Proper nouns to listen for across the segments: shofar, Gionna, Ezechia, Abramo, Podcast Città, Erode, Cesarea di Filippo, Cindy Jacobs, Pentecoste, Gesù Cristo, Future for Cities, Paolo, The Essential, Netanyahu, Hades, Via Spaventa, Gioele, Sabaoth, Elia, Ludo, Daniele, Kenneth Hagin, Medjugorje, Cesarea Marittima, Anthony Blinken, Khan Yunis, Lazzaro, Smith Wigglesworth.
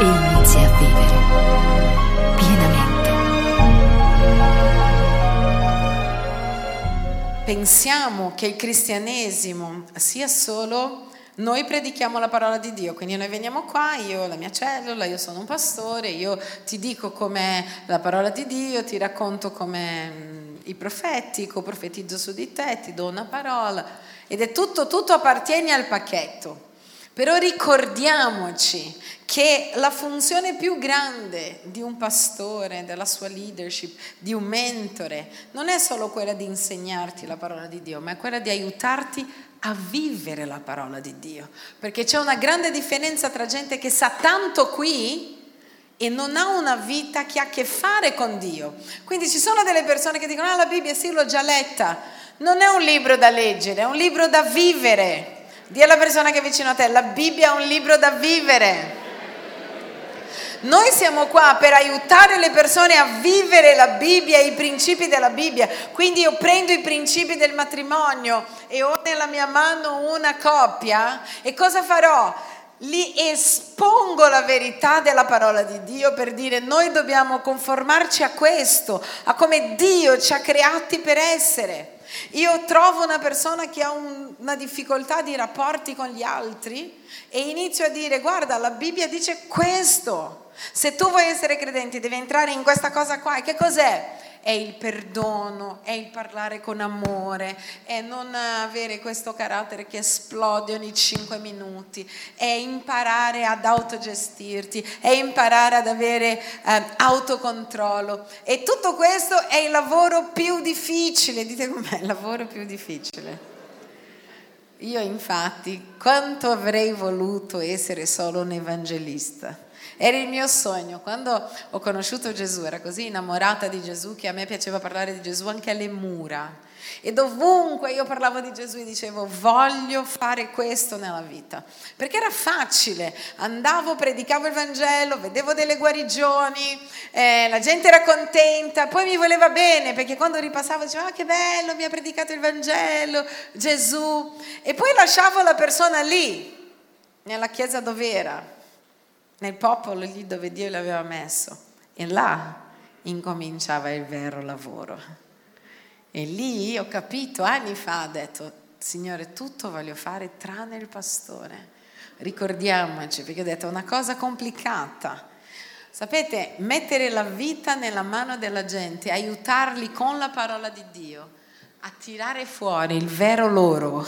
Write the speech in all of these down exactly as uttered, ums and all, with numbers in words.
e inizi a vivere pienamente. Pensiamo che il cristianesimo sia solo noi predichiamo la parola di Dio, quindi noi veniamo qua, io la mia cellula, io sono un pastore, io ti dico com'è la parola di Dio, ti racconto com'è i profeti, coprofetizzo su di te, ti do una parola ed è tutto, tutto appartiene al pacchetto. Però ricordiamoci che la funzione più grande di un pastore, della sua leadership, di un mentore, non è solo quella di insegnarti la parola di Dio, ma è quella di aiutarti a vivere la parola di Dio. Perché c'è una grande differenza tra gente che sa tanto qui e non ha una vita che ha a che fare con Dio. Quindi ci sono delle persone che dicono: ah, la Bibbia sì, l'ho già letta. Non è un libro da leggere, è un libro da vivere. Dì alla persona che è vicino a te: la Bibbia è un libro da vivere. Noi siamo qua per aiutare le persone a vivere la Bibbia e i principi della Bibbia. Quindi io prendo i principi del matrimonio e ho nella mia mano una coppia e cosa farò? Li espongo la verità della parola di Dio per dire: noi dobbiamo conformarci a questo, a come Dio ci ha creati per essere. Io trovo una persona che ha un, una difficoltà di rapporti con gli altri e inizio a dire: guarda, la Bibbia dice questo, se tu vuoi essere credente devi entrare in questa cosa qua. E che cos'è? È il perdono, è il parlare con amore, è non avere questo carattere che esplode ogni cinque minuti, è imparare ad autogestirti, è imparare ad avere eh, autocontrollo. E tutto questo è il lavoro più difficile. Dite com'è il lavoro più difficile? Io infatti quanto avrei voluto essere solo un evangelista. Era il mio sogno. Quando ho conosciuto Gesù era così innamorata di Gesù che a me piaceva parlare di Gesù anche alle mura, e dovunque io parlavo di Gesù e dicevo: voglio fare questo nella vita, perché era facile. Andavo, predicavo il Vangelo, vedevo delle guarigioni, eh, la gente era contenta, poi mi voleva bene perché quando ripassavo dicevo: ah, che bello, mi ha predicato il Vangelo Gesù. E poi lasciavo la persona lì nella chiesa dove era, nel popolo lì dove Dio l'aveva messo, e là incominciava il vero lavoro. E lì ho capito anni fa, ho detto: Signore, tutto voglio fare tranne il pastore. Ricordiamoci, perché ho detto è una cosa complicata. Sapete, mettere la vita nella mano della gente, aiutarli con la parola di Dio a tirare fuori il vero loro.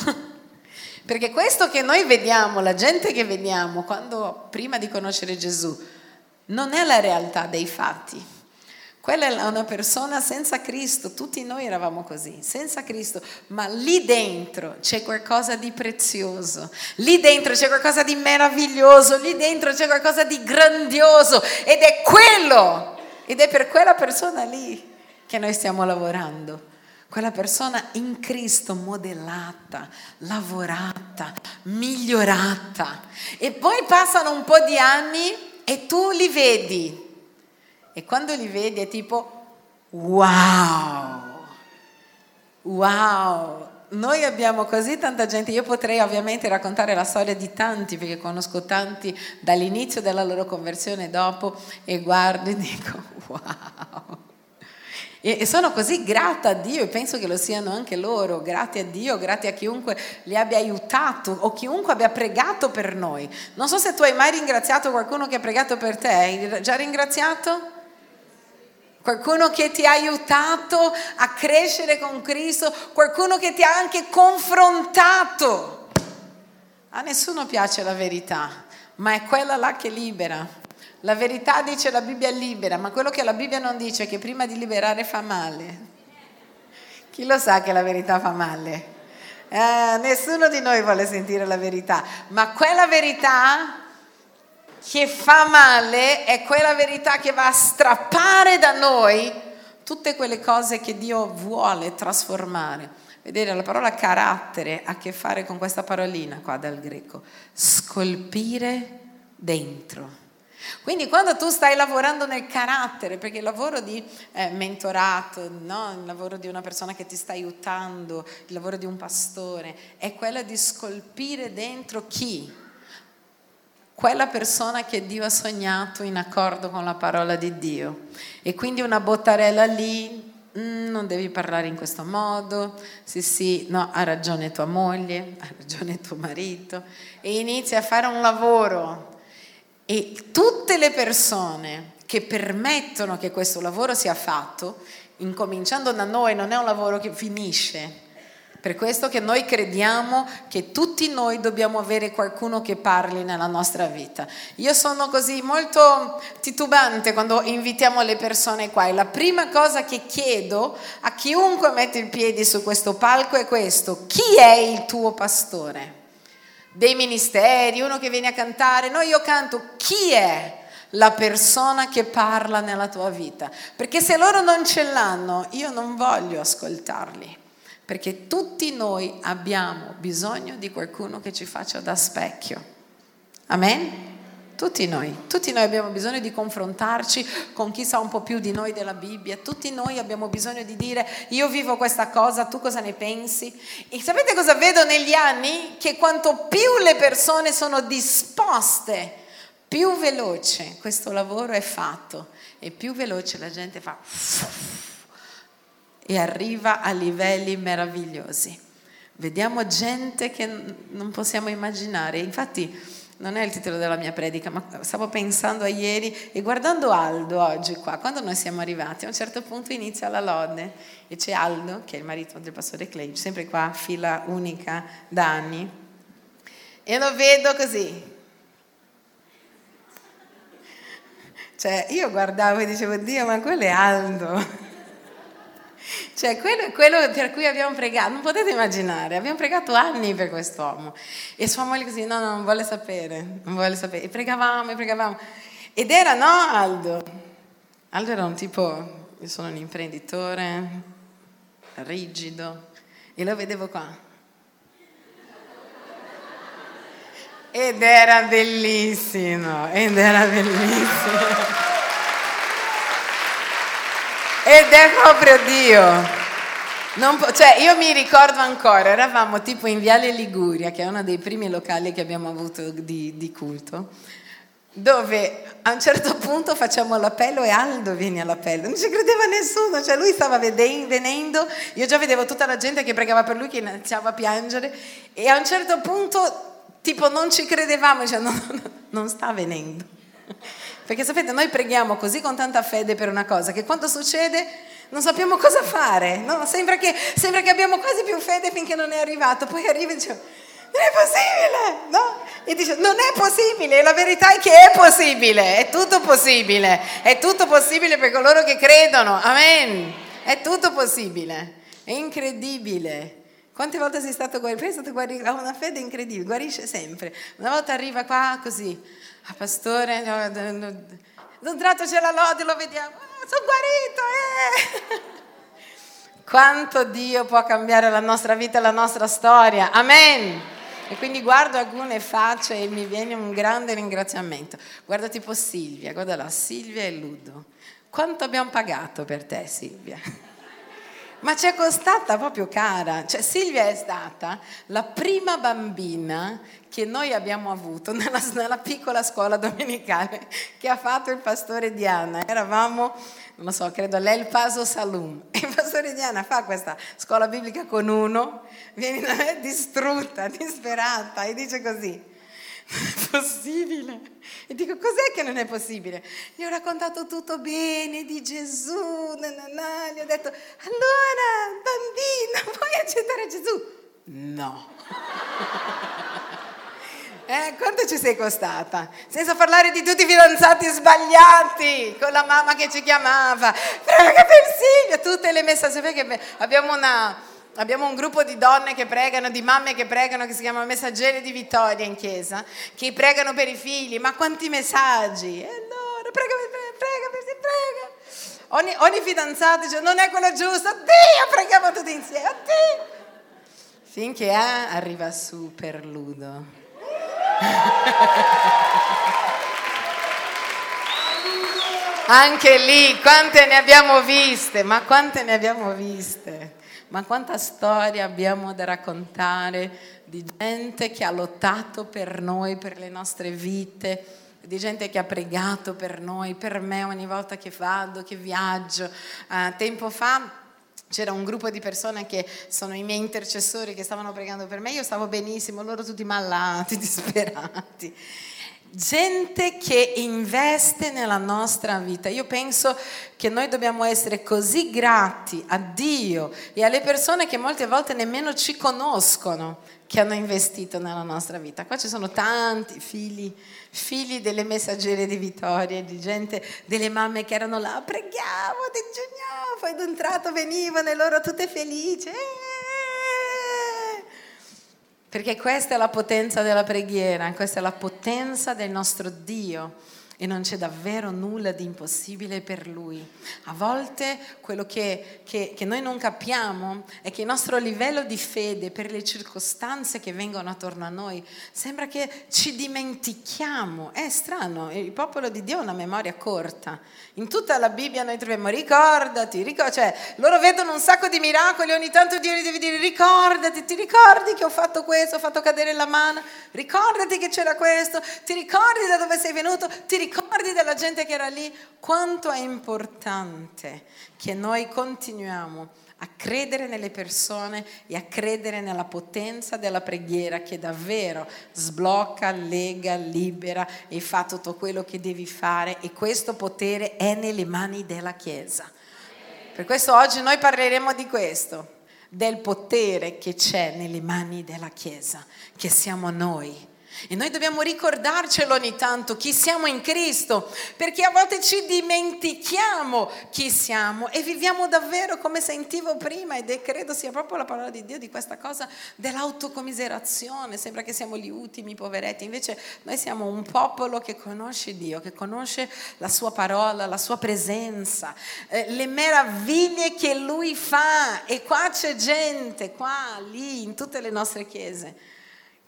Perché questo che noi vediamo, la gente che vediamo quando prima di conoscere Gesù, non è la realtà dei fatti. Quella è una persona senza Cristo, tutti noi eravamo così, senza Cristo, ma lì dentro c'è qualcosa di prezioso, lì dentro c'è qualcosa di meraviglioso, lì dentro c'è qualcosa di grandioso, ed è quello, ed è per quella persona lì che noi stiamo lavorando. Quella persona in Cristo modellata, lavorata, migliorata. E poi passano un po' di anni e tu li vedi. E quando li vedi è tipo: wow, wow. Noi abbiamo così tanta gente, io potrei ovviamente raccontare la storia di tanti, perché conosco tanti dall'inizio della loro conversione e dopo, e guardo e dico: wow. E sono così grata a Dio, e penso che lo siano anche loro, grati a Dio, grati a chiunque li abbia aiutato o chiunque abbia pregato per noi. Non so se tu hai mai ringraziato qualcuno che ha pregato per te. Hai già ringraziato? Qualcuno che ti ha aiutato a crescere con Cristo, qualcuno che ti ha anche confrontato. A nessuno piace la verità, ma è quella là che libera. La verità, dice la Bibbia, libera, ma quello che la Bibbia non dice è che prima di liberare fa male. Chi lo sa che la verità fa male? Eh, nessuno di noi vuole sentire la verità, ma quella verità che fa male è quella verità che va a strappare da noi tutte quelle cose che Dio vuole trasformare. Vedete, la parola carattere ha a che fare con questa parolina qua dal greco: scolpire dentro. Quindi quando tu stai lavorando nel carattere, perché il lavoro di eh, mentorato, no? Il lavoro di una persona che ti sta aiutando, il lavoro di un pastore, è quello di scolpire dentro chi? quella persona che Dio ha sognato in accordo con la parola di Dio. E quindi una bottarella lì, mm, non devi parlare in questo modo, sì sì, no, ha ragione tua moglie, ha ragione tuo marito, e inizi a fare un lavoro. E tutte le persone che permettono che questo lavoro sia fatto, incominciando da noi, non è un lavoro che finisce. Per questo che noi crediamo che tutti noi dobbiamo avere qualcuno che parli nella nostra vita. Io sono così molto titubante quando invitiamo le persone qua, e la prima cosa che chiedo a chiunque mette i piedi su questo palco è questo: chi è il tuo pastore? Dei ministeri, uno che viene a cantare, no, io canto, chi è la persona che parla nella tua vita? Perché se loro non ce l'hanno, io non voglio ascoltarli. Perché tutti noi abbiamo bisogno di qualcuno che ci faccia da specchio. Amen? Tutti noi. Tutti noi abbiamo bisogno di confrontarci con chi sa un po' più di noi della Bibbia. Tutti noi abbiamo bisogno di dire: io vivo questa cosa, tu cosa ne pensi? E sapete cosa vedo negli anni? Che quanto più le persone sono disposte, più veloce questo lavoro è fatto. E più veloce la gente fa... e arriva a livelli meravigliosi. Vediamo gente che non possiamo immaginare. Infatti non è il titolo della mia predica, ma stavo pensando a ieri e guardando Aldo oggi qua, quando noi siamo arrivati, a un certo punto inizia la lode e c'è Aldo, che è il marito del pastore Clay, sempre qua, fila unica da anni, e lo vedo così. Cioè io guardavo e dicevo: Dio, ma quello è Aldo. Cioè quello, quello per cui abbiamo pregato, non potete immaginare, abbiamo pregato anni per quest'uomo, e sua moglie così: no, no, non vuole sapere, non vuole sapere. E pregavamo, e pregavamo, ed era, no, Aldo, Aldo era un tipo, io sono un imprenditore, rigido, e lo vedevo qua, ed era bellissimo, ed era bellissimo. Ed è proprio Dio. Non po- cioè io mi ricordo ancora, eravamo tipo in Viale Liguria, che è uno dei primi locali che abbiamo avuto di, di culto, dove a un certo punto facciamo l'appello e Aldo viene all'appello. Non ci credeva nessuno, cioè lui stava vede- venendo, io già vedevo tutta la gente che pregava per lui, che iniziava a piangere, e a un certo punto tipo non ci credevamo, cioè no, no, no, non sta venendo. Perché sapete, noi preghiamo così con tanta fede per una cosa che quando succede non sappiamo cosa fare, no? Sembra che, sembra che abbiamo quasi più fede finché non è arrivato, poi arriva e dice: non è possibile, no? E dice: non è possibile. E la verità è che è possibile, è tutto possibile, è tutto possibile per coloro che credono. Amen, è tutto possibile, è incredibile. Quante volte sei stato guarito? Ha una fede incredibile, guarisce sempre. Una volta arriva qua così: ah, pastore, da un tratto c'è la lode, lo vediamo, ah, sono guarito, eh! Quanto Dio può cambiare la nostra vita e la nostra storia, amen! E quindi guardo alcune facce e mi viene un grande ringraziamento. Guarda tipo Silvia, guarda là, Silvia e Ludo, quanto abbiamo pagato per te, Silvia? Ma ci è costata proprio cara, cioè Silvia è stata la prima bambina che noi abbiamo avuto nella, nella piccola scuola domenicale che ha fatto il pastore Diana. Eravamo, non lo so, credo all'El Paso Salum, e il pastore Diana fa questa scuola biblica con uno, viene da me distrutta, disperata, e dice così: non è possibile. E dico: cos'è che non è possibile? Gli ho raccontato tutto bene di Gesù, nanana, gli ho detto: allora bambino, puoi accettare Gesù? No. Eh, quanto ci sei costata? Senza parlare di tutti i fidanzati sbagliati, con la mamma che ci chiamava, prega per Silvia, tutte le messaggi, perché abbiamo una... Abbiamo un gruppo di donne che pregano, di mamme che pregano, che si chiama Messaggeri di Vittoria in chiesa, che pregano per i figli, ma quanti messaggi! E allora, prega, prega, prega, prega. Ogni, ogni fidanzato dice: non è quello giusto, addio, preghiamo tutti insieme, addio. Finché eh, arriva Super Ludo. Anche lì, quante ne abbiamo viste, ma quante ne abbiamo viste. Ma quanta storia abbiamo da raccontare di gente che ha lottato per noi, per le nostre vite, di gente che ha pregato per noi, per me ogni volta che vado, che viaggio. Uh, tempo fa c'era un gruppo di persone che sono i miei intercessori che stavano pregando per me, io stavo benissimo, loro tutti malati, disperati. Gente che investe nella nostra vita. Io penso che noi dobbiamo essere così grati a Dio e alle persone che molte volte nemmeno ci conoscono, che hanno investito nella nostra vita. Qua ci sono tanti figli, figli delle Messaggeri di Vittoria, di gente, delle mamme che erano là, preghiamo, digiuniamo, poi ad un tratto venivano e loro tutte felici. Perché questa è la potenza della preghiera, questa è la potenza del nostro Dio e non c'è davvero nulla di impossibile per Lui. A volte quello che, che, che noi non capiamo è che il nostro livello di fede per le circostanze che vengono attorno a noi sembra che ci dimentichiamo. È strano, il popolo di Dio ha una memoria corta. In tutta la Bibbia noi troviamo ricordati, ricordati, cioè loro vedono un sacco di miracoli, ogni tanto Dio gli deve dire ricordati, ti ricordi che ho fatto questo, ho fatto cadere la mano, ricordati che c'era questo, ti ricordi da dove sei venuto, ti ricordi della gente che era lì. Quanto è importante che noi continuiamo a credere nelle persone e a credere nella potenza della preghiera che davvero sblocca, lega, libera e fa tutto quello che devi fare, e questo potere è nelle mani della Chiesa. Per questo oggi noi parleremo di questo, del potere che c'è nelle mani della Chiesa, che siamo noi. E noi dobbiamo ricordarcelo ogni tanto chi siamo in Cristo, perché a volte ci dimentichiamo chi siamo e viviamo davvero, come sentivo prima, ed è, credo sia proprio la parola di Dio, di questa cosa dell'autocommiserazione. Sembra che siamo gli ultimi poveretti, invece noi siamo un popolo che conosce Dio, che conosce la sua parola, la sua presenza, eh, le meraviglie che Lui fa. E qua c'è gente, qua, lì, in tutte le nostre chiese,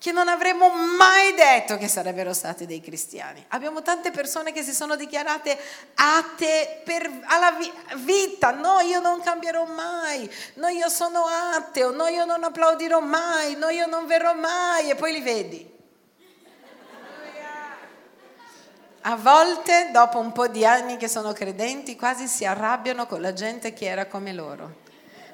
che non avremmo mai detto che sarebbero stati dei cristiani. Abbiamo tante persone che si sono dichiarate atee per alla vi- vita. No, io non cambierò mai. No, io sono ateo. No, io non applaudirò mai. No, io non verrò mai. E poi li vedi. A volte, dopo un po' di anni che sono credenti, quasi si arrabbiano con la gente che era come loro.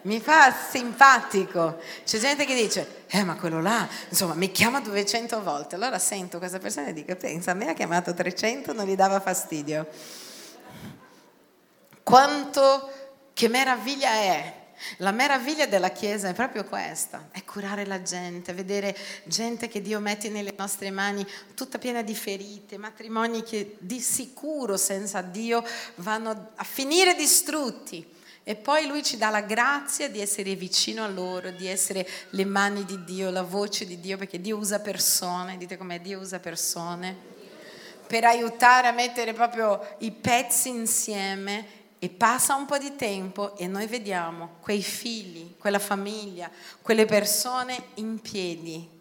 Mi fa simpatico. C'è gente che dice, eh ma quello là, insomma, mi chiama duecento volte. Allora sento questa persona e dico, pensa, a me ha chiamato trecento, non gli dava fastidio. Quanto, che meraviglia è. La meraviglia della Chiesa è proprio questa, è curare la gente, vedere gente che Dio mette nelle nostre mani tutta piena di ferite, matrimoni che di sicuro senza Dio vanno a finire distrutti. E poi Lui ci dà la grazia di essere vicino a loro, di essere le mani di Dio, la voce di Dio, perché Dio usa persone, dite com'è, Dio usa persone, per aiutare a mettere proprio i pezzi insieme. E passa un po' di tempo e noi vediamo quei figli, quella famiglia, quelle persone in piedi,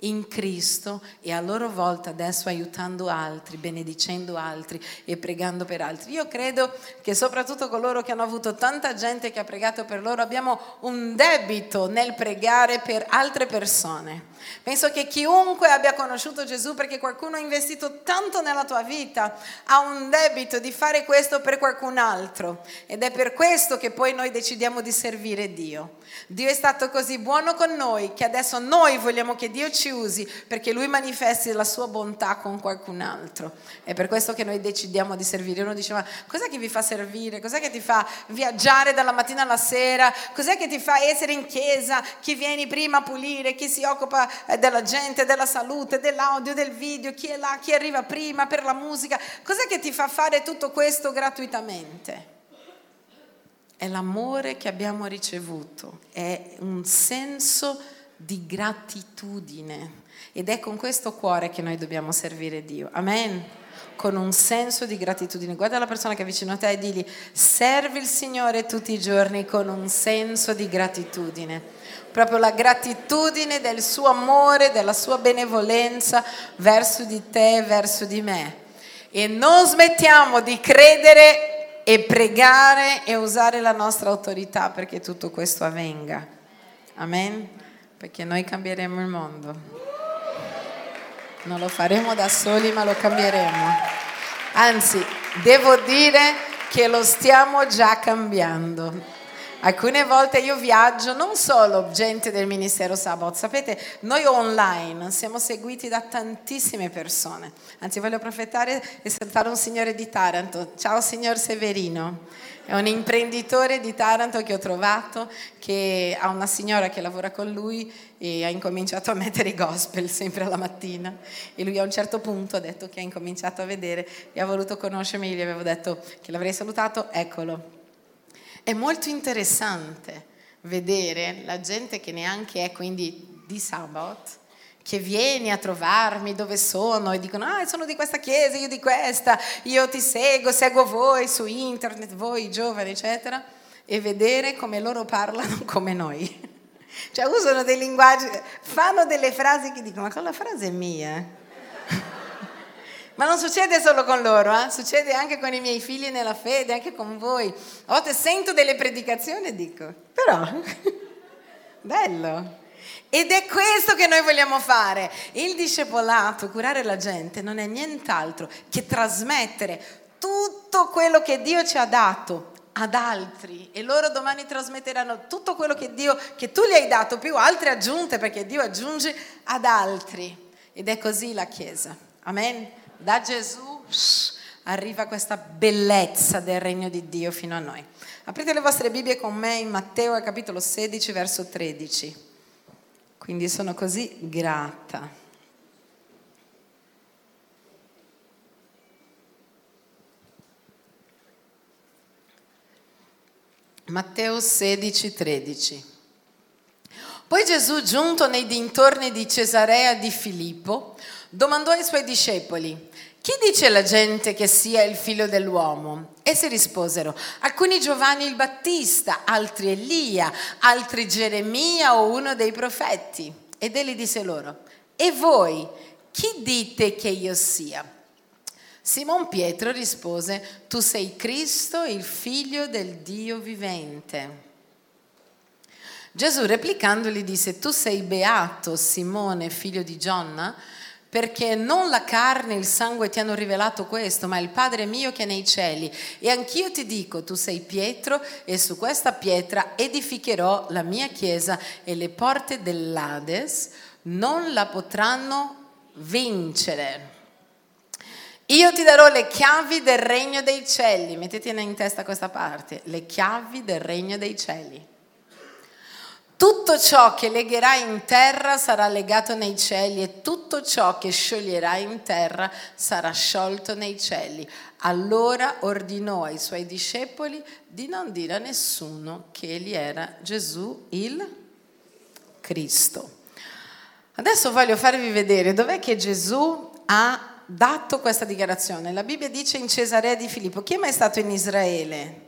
in Cristo, e a loro volta adesso aiutando altri, benedicendo altri e pregando per altri. Io credo che soprattutto coloro che hanno avuto tanta gente che ha pregato per loro, abbiamo un debito nel pregare per altre persone. Penso che chiunque abbia conosciuto Gesù perché qualcuno ha investito tanto nella tua vita ha un debito di fare questo per qualcun altro, ed è per questo che poi noi decidiamo di servire Dio. Dio è stato così buono con noi che adesso noi vogliamo che Dio ci usi perché Lui manifesti la sua bontà con qualcun altro. È per questo che noi decidiamo di servire. Uno dice, ma cos'è che vi fa servire? Cos'è che ti fa viaggiare dalla mattina alla sera? Cos'è che ti fa essere in chiesa? Chi vieni prima a pulire? Chi si occupa della gente, della salute, dell'audio, del video? Chi è là? Chi arriva prima per la musica? Cos'è che ti fa fare tutto questo gratuitamente? È l'amore che abbiamo ricevuto, è un senso di gratitudine, ed è con questo cuore che noi dobbiamo servire Dio. Amen. Con un senso di gratitudine. Guarda la persona che è vicino a te e digli: servi il Signore tutti i giorni con un senso di gratitudine, proprio la gratitudine del suo amore, della sua benevolenza verso di te, verso di me. E non smettiamo di credere e pregare e usare la nostra autorità perché tutto questo avvenga. Amen? Perché noi cambieremo il mondo. Non lo faremo da soli, ma lo cambieremo. Anzi, devo dire che lo stiamo già cambiando. Alcune volte io viaggio, non solo gente del Ministero Sabaoth, sapete, noi online siamo seguiti da tantissime persone. Anzi, voglio approfittare e salutare un signore di Taranto. Ciao signor Severino, è un imprenditore di Taranto che ho trovato, che ha una signora che lavora con lui e ha incominciato a mettere i gospel sempre alla mattina, e lui a un certo punto ha detto che ha incominciato a vedere e ha voluto conoscermi. Gli avevo detto che l'avrei salutato, eccolo. È molto interessante vedere la gente che neanche è quindi di Sabaoth, che viene a trovarmi dove sono e dicono: ah, sono di questa chiesa, io di questa, io ti seguo, seguo voi su internet, voi giovani, eccetera, e vedere come loro parlano come noi. Cioè usano dei linguaggi, fanno delle frasi che dicono: ma quella frase è mia. Ma non succede solo con loro, eh? Succede anche con i miei figli nella fede, anche con voi. A volte sento delle predicazioni e dico, però, bello. Ed è questo che noi vogliamo fare. Il discepolato, curare la gente, non è nient'altro che trasmettere tutto quello che Dio ci ha dato ad altri, e loro domani trasmetteranno tutto quello che Dio, che tu gli hai dato, più altre aggiunte, perché Dio aggiunge ad altri. Ed è così la Chiesa. Amen. Da Gesù arriva questa bellezza del regno di Dio fino a noi. Aprite le vostre Bibbie con me in Matteo capitolo sedici verso tredici. Quindi sono così grata. Matteo sedici, tredici. Poi Gesù, giunto nei dintorni di Cesarea di Filippo, domandò ai suoi discepoli: chi dice la gente che sia il figlio dell'uomo? Essi risposero: alcuni Giovanni il Battista, altri Elia, altri Geremia o uno dei profeti. Ed egli disse loro: e voi, chi dite che io sia? Simon Pietro rispose: tu sei Cristo, il figlio del Dio vivente. Gesù replicandogli disse: tu sei beato, Simone, figlio di Gionna, perché non la carne e il sangue ti hanno rivelato questo, ma il Padre mio che è nei cieli. E anch'io ti dico, tu sei Pietro, e su questa pietra edificherò la mia chiesa, e le porte dell'Hades non la potranno vincere. Io ti darò le chiavi del regno dei cieli. Mettetene in testa questa parte: le chiavi del regno dei cieli. Tutto ciò che legherai in terra sarà legato nei cieli, e tutto ciò che scioglierai in terra sarà sciolto nei cieli. Allora ordinò ai suoi discepoli di non dire a nessuno che egli era Gesù il Cristo. Adesso voglio farvi vedere dov'è che Gesù ha dato questa dichiarazione. La Bibbia dice in Cesarea di Filippo. Chi è mai stato in Israele?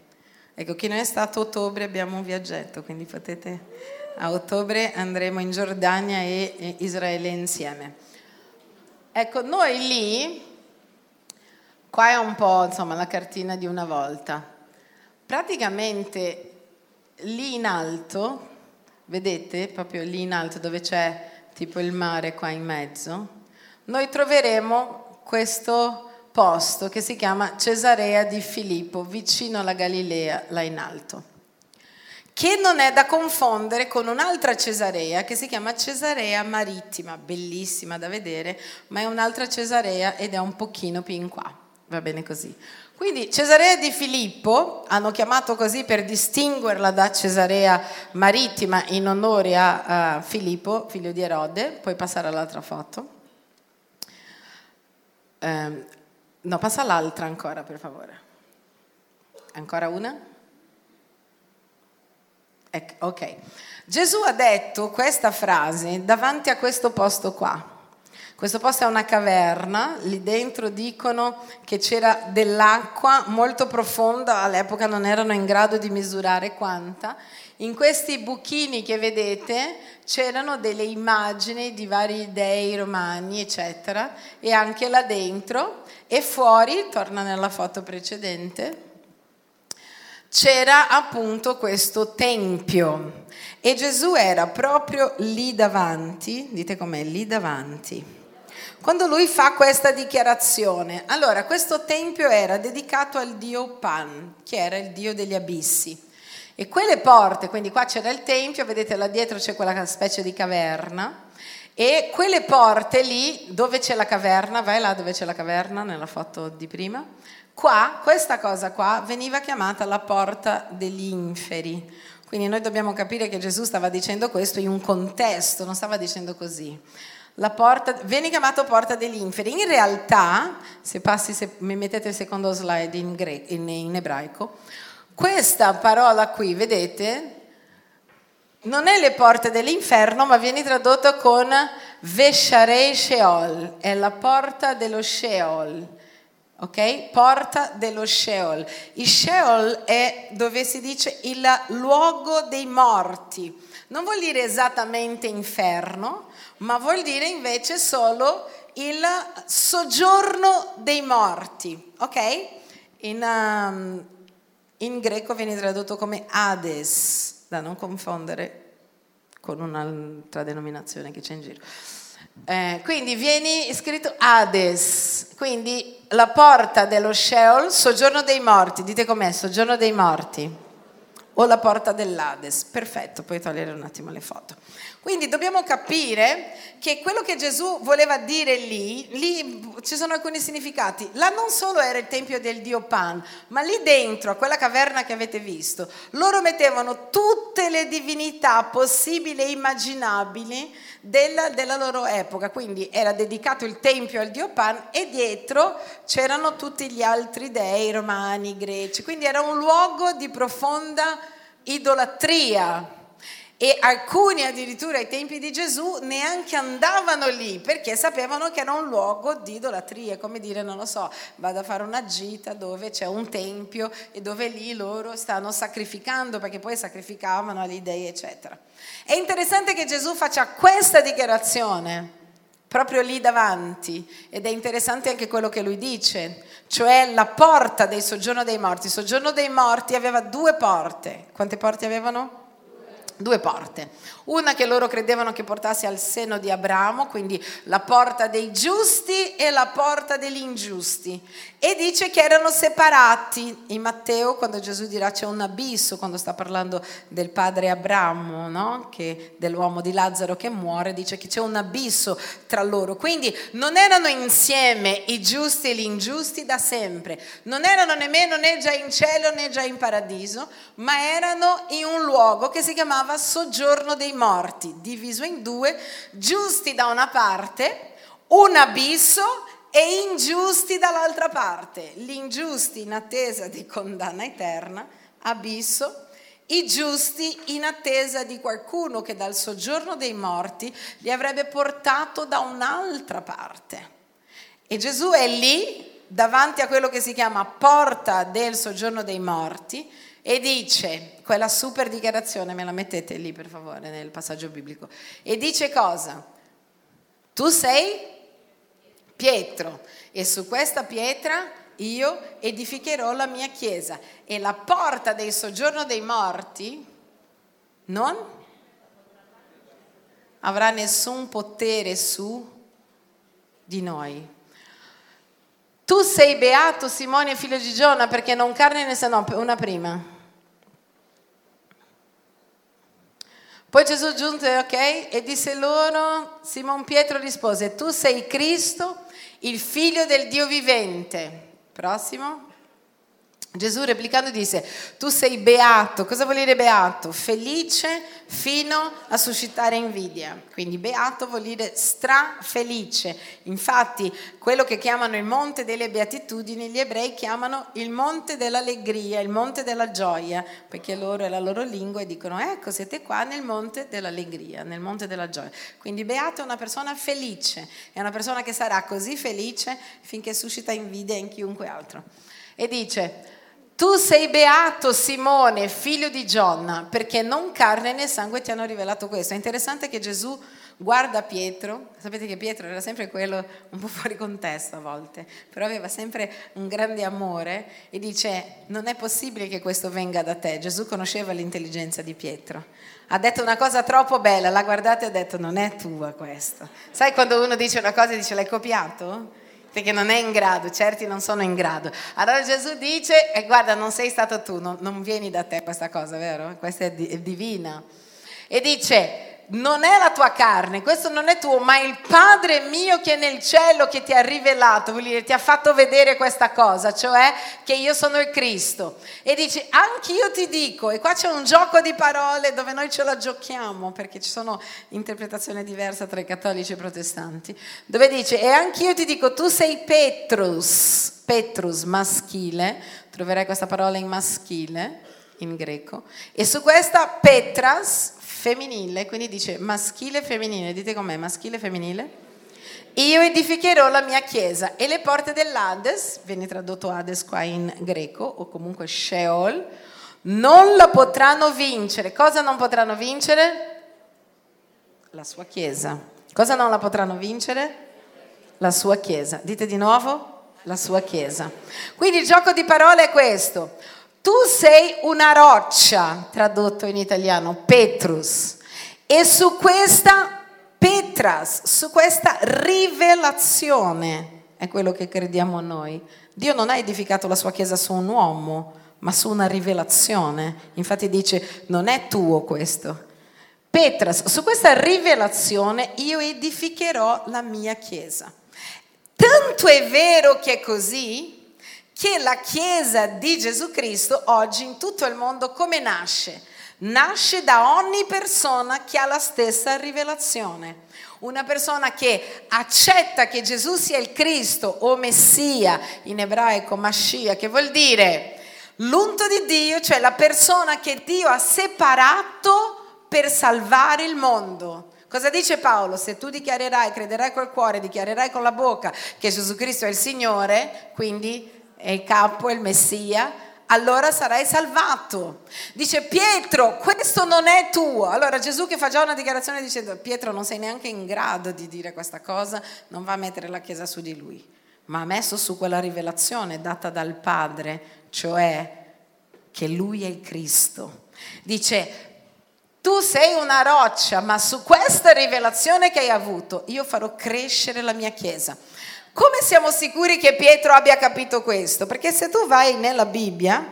Ecco, chi non è stato, a ottobre abbiamo un viaggetto, quindi potete... A ottobre andremo in Giordania e Israele insieme. Ecco, noi lì, qua è un po', insomma, la cartina di una volta. Praticamente lì in alto, vedete, proprio lì in alto dove c'è tipo il mare qua in mezzo, noi troveremo questo posto che si chiama Cesarea di Filippo, vicino alla Galilea, là in alto, che non è da confondere con un'altra Cesarea che si chiama Cesarea Marittima, bellissima da vedere, ma è un'altra Cesarea ed è un pochino più in qua, va bene così. Quindi Cesarea di Filippo, hanno chiamato così per distinguerla da Cesarea Marittima in onore a, a Filippo, figlio di Erode. Puoi passare all'altra foto. Eh, no, passa l'altra ancora, per favore. Ancora una? Ok, Gesù ha detto questa frase davanti a questo posto qua. Questo posto è una caverna, lì dentro dicono che c'era dell'acqua molto profonda, all'epoca non erano in grado di misurare quanta. In questi buchini che vedete c'erano delle immagini di vari dei romani, eccetera, e anche là dentro e fuori, torna nella foto precedente, c'era appunto questo tempio e Gesù era proprio lì davanti, dite com'è, lì davanti, quando lui fa questa dichiarazione. Allora, questo tempio era dedicato al dio Pan, che era il dio degli abissi, e quelle porte, quindi qua c'era il tempio, vedete là dietro c'è quella specie di caverna, e quelle porte lì, dove c'è la caverna, vai là dove c'è la caverna nella foto di prima, qua, questa cosa qua veniva chiamata la porta degli inferi. Quindi noi dobbiamo capire che Gesù stava dicendo questo in un contesto, non stava dicendo così. La porta, viene chiamata porta degli inferi. In realtà, se passi, se mi mettete il secondo slide in, gre- in, in ebraico, questa parola qui, vedete, non è le porte dell'inferno, ma viene tradotta con Vesharei Sheol, è la porta dello Sheol, ok? Porta dello Sheol. Il Sheol è dove si dice il luogo dei morti. Non vuol dire esattamente inferno, ma vuol dire invece solo il soggiorno dei morti, ok? In, um, in greco viene tradotto come Hades, da non confondere con un'altra denominazione che c'è in giro. Eh, quindi viene scritto Hades, quindi la porta dello Sheol, soggiorno dei morti, dite com'è, soggiorno dei morti. O la porta dell'Ades, perfetto, puoi togliere un attimo le foto. Quindi dobbiamo capire che quello che Gesù voleva dire lì, lì ci sono alcuni significati. Là non solo era il tempio del dio Pan, ma lì dentro, a quella caverna che avete visto, loro mettevano tutte le divinità possibili e immaginabili della, della loro epoca. Quindi era dedicato il tempio al dio Pan e dietro c'erano tutti gli altri dei, romani, greci. Quindi era un luogo di profonda idolatria. E alcuni addirittura ai tempi di Gesù neanche andavano lì perché sapevano che era un luogo di idolatria, come dire, non lo so, vado a fare una gita dove c'è un tempio e dove lì loro stanno sacrificando, perché poi sacrificavano agli dei eccetera. È interessante che Gesù faccia questa dichiarazione proprio lì davanti, ed è interessante anche quello che lui dice, cioè la porta del soggiorno dei morti. Il soggiorno dei morti aveva due porte. Quante porte avevano? Due porte, una che loro credevano che portasse al seno di Abramo, quindi la porta dei giusti e la porta degli ingiusti, e dice che erano separati. In Matteo, quando Gesù dirà c'è un abisso, quando sta parlando del padre Abramo, no? Che dell'uomo di Lazzaro che muore, dice che c'è un abisso tra loro. Quindi non erano insieme i giusti e gli ingiusti da sempre, non erano nemmeno né già in cielo né già in paradiso, ma erano in un luogo che si chiamava soggiorno dei morti, diviso in due, giusti da una parte, un abisso, e ingiusti dall'altra parte, gli ingiusti in attesa di condanna eterna, abisso, i giusti in attesa di qualcuno che dal soggiorno dei morti li avrebbe portato da un'altra parte. E Gesù è lì davanti a quello che si chiama porta del soggiorno dei morti e dice quella super dichiarazione, me la mettete lì per favore nel passaggio biblico, e dice cosa? Tu sei Pietro e su questa pietra io edificherò la mia chiesa e la porta del soggiorno dei morti non avrà nessun potere su di noi. Tu sei beato Simone figlio di Giona, perché non carne né se no, una prima. Poi Gesù giunse, ok, e disse loro, Simon Pietro rispose, tu sei Cristo, il figlio del Dio vivente. Prossimo. Gesù replicando disse, tu sei beato. Cosa vuol dire beato? Felice fino a suscitare invidia. Quindi beato vuol dire strafelice. Infatti quello che chiamano il monte delle beatitudini, gli ebrei chiamano il monte dell'allegria, il monte della gioia, perché loro è la loro lingua e dicono, ecco siete qua nel monte dell'allegria, nel monte della gioia. Quindi beato è una persona felice, è una persona che sarà così felice finché suscita invidia in chiunque altro. E dice, tu sei beato Simone, figlio di Gionna, perché non carne né sangue ti hanno rivelato questo. È interessante che Gesù guarda Pietro, sapete che Pietro era sempre quello un po' fuori contesto a volte, però aveva sempre un grande amore, e dice: non è possibile che questo venga da te. Gesù conosceva l'intelligenza di Pietro, ha detto una cosa troppo bella, l'ha guardata e ha detto: non è tua questa. Sai quando uno dice una cosa e dice: l'hai copiato? Perché non è in grado, certi non sono in grado. Allora Gesù dice: eh, guarda, non sei stato tu, non, non vieni da te questa cosa, vero? Questa è, di, è divina. E dice: non è la tua carne, questo non è tuo, ma il Padre mio che è nel cielo che ti ha rivelato, vuol dire ti ha fatto vedere questa cosa, cioè che io sono il Cristo. E dice: anch'io ti dico. E qua c'è un gioco di parole dove noi ce la giochiamo, perché ci sono interpretazioni diverse tra i cattolici e i protestanti, dove dice: e anch'io ti dico, tu sei Petrus, Petrus maschile, troverai questa parola in maschile in greco, e su questa Petras femminile, quindi dice maschile e femminile, dite com'è, maschile e femminile. Io edificherò la mia chiesa e le porte dell'Hades, viene tradotto Hades qua in greco, o comunque Sheol, non la potranno vincere. Cosa non potranno vincere? La sua chiesa. Cosa non la potranno vincere? La sua chiesa. Dite di nuovo, la sua chiesa. Quindi il gioco di parole è questo. Tu sei una roccia, tradotto in italiano, Petrus, e su questa Petras, su questa rivelazione, è quello che crediamo noi. Dio non ha edificato la sua chiesa su un uomo, ma su una rivelazione. Infatti dice: non è tuo questo. Petras, su questa rivelazione io edificherò la mia chiesa. Tanto è vero che è così, che la Chiesa di Gesù Cristo oggi in tutto il mondo come nasce? Nasce da ogni persona che ha la stessa rivelazione. Una persona che accetta che Gesù sia il Cristo o Messia, in ebraico Mashiach, che vuol dire l'unto di Dio, cioè la persona che Dio ha separato per salvare il mondo. Cosa dice Paolo? Se tu dichiarerai, crederai col cuore, dichiarerai con la bocca che Gesù Cristo è il Signore, quindi è il capo, è il Messia, allora sarai salvato. Dice Pietro: questo non è tuo. Allora Gesù, che fa già una dichiarazione dicendo: Pietro, non sei neanche in grado di dire questa cosa, non va a mettere la chiesa su di lui, ma ha messo su quella rivelazione data dal Padre, cioè che lui è il Cristo. Dice: tu sei una roccia, ma su questa rivelazione che hai avuto io farò crescere la mia chiesa. Come siamo sicuri che Pietro abbia capito questo? Perché se tu vai nella Bibbia,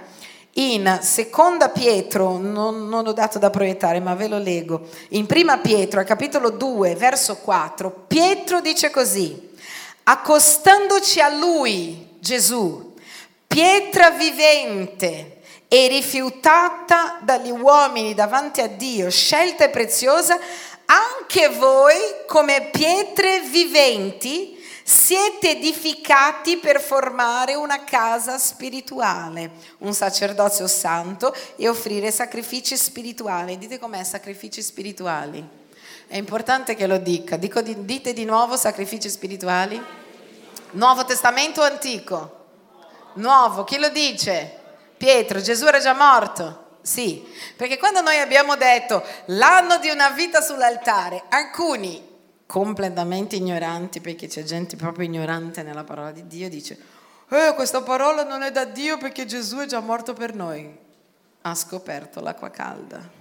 in Seconda Pietro, non, non ho dato da proiettare, ma ve lo leggo, in Prima Pietro, al capitolo due, verso quattro, Pietro dice così: accostandoci a lui, Gesù, pietra vivente e rifiutata dagli uomini davanti a Dio, scelta e preziosa, anche voi come pietre viventi siete edificati per formare una casa spirituale, un sacerdozio santo, e offrire sacrifici spirituali. Dite com'è, sacrifici spirituali? È importante che lo dica. Dico, dite di nuovo sacrifici spirituali. Nuovo Testamento o Antico? Nuovo. Chi lo dice? Pietro. Gesù era già morto. Sì, perché quando noi abbiamo detto l'anno di una vita sull'altare, alcuni completamente ignoranti, perché c'è gente proprio ignorante nella parola di Dio, dice: eh, questa parola non è da Dio perché Gesù è già morto per noi. Ha scoperto l'acqua calda.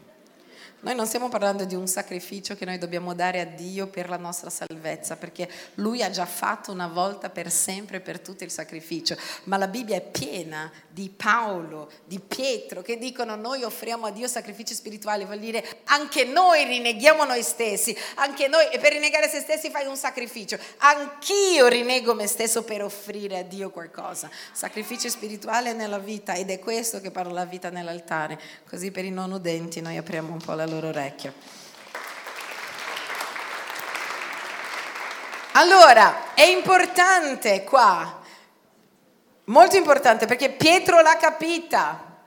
Noi non stiamo parlando di un sacrificio che noi dobbiamo dare a Dio per la nostra salvezza, perché Lui ha già fatto una volta per sempre per tutto il sacrificio. Ma la Bibbia è piena di Paolo, di Pietro, che dicono: noi offriamo a Dio sacrifici spirituali. Vuol dire anche noi rineghiamo noi stessi, anche noi, e per rinnegare se stessi fai un sacrificio. Anch'io rinego me stesso per offrire a Dio qualcosa. Sacrificio spirituale nella vita, ed è questo che parla la vita nell'altare. Così per i non udenti noi apriamo un po' la loro orecchio. Allora è importante qua, molto importante, perché Pietro l'ha capita.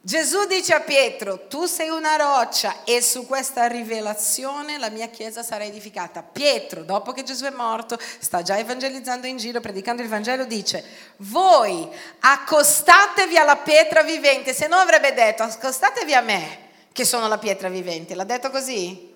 Gesù dice a Pietro: tu sei una roccia e su questa rivelazione la mia chiesa sarà edificata. Pietro, dopo che Gesù è morto, sta già evangelizzando in giro, predicando il Vangelo, dice: voi accostatevi alla pietra vivente. Se no avrebbe detto: accostatevi a me che sono la pietra vivente. L'ha detto così?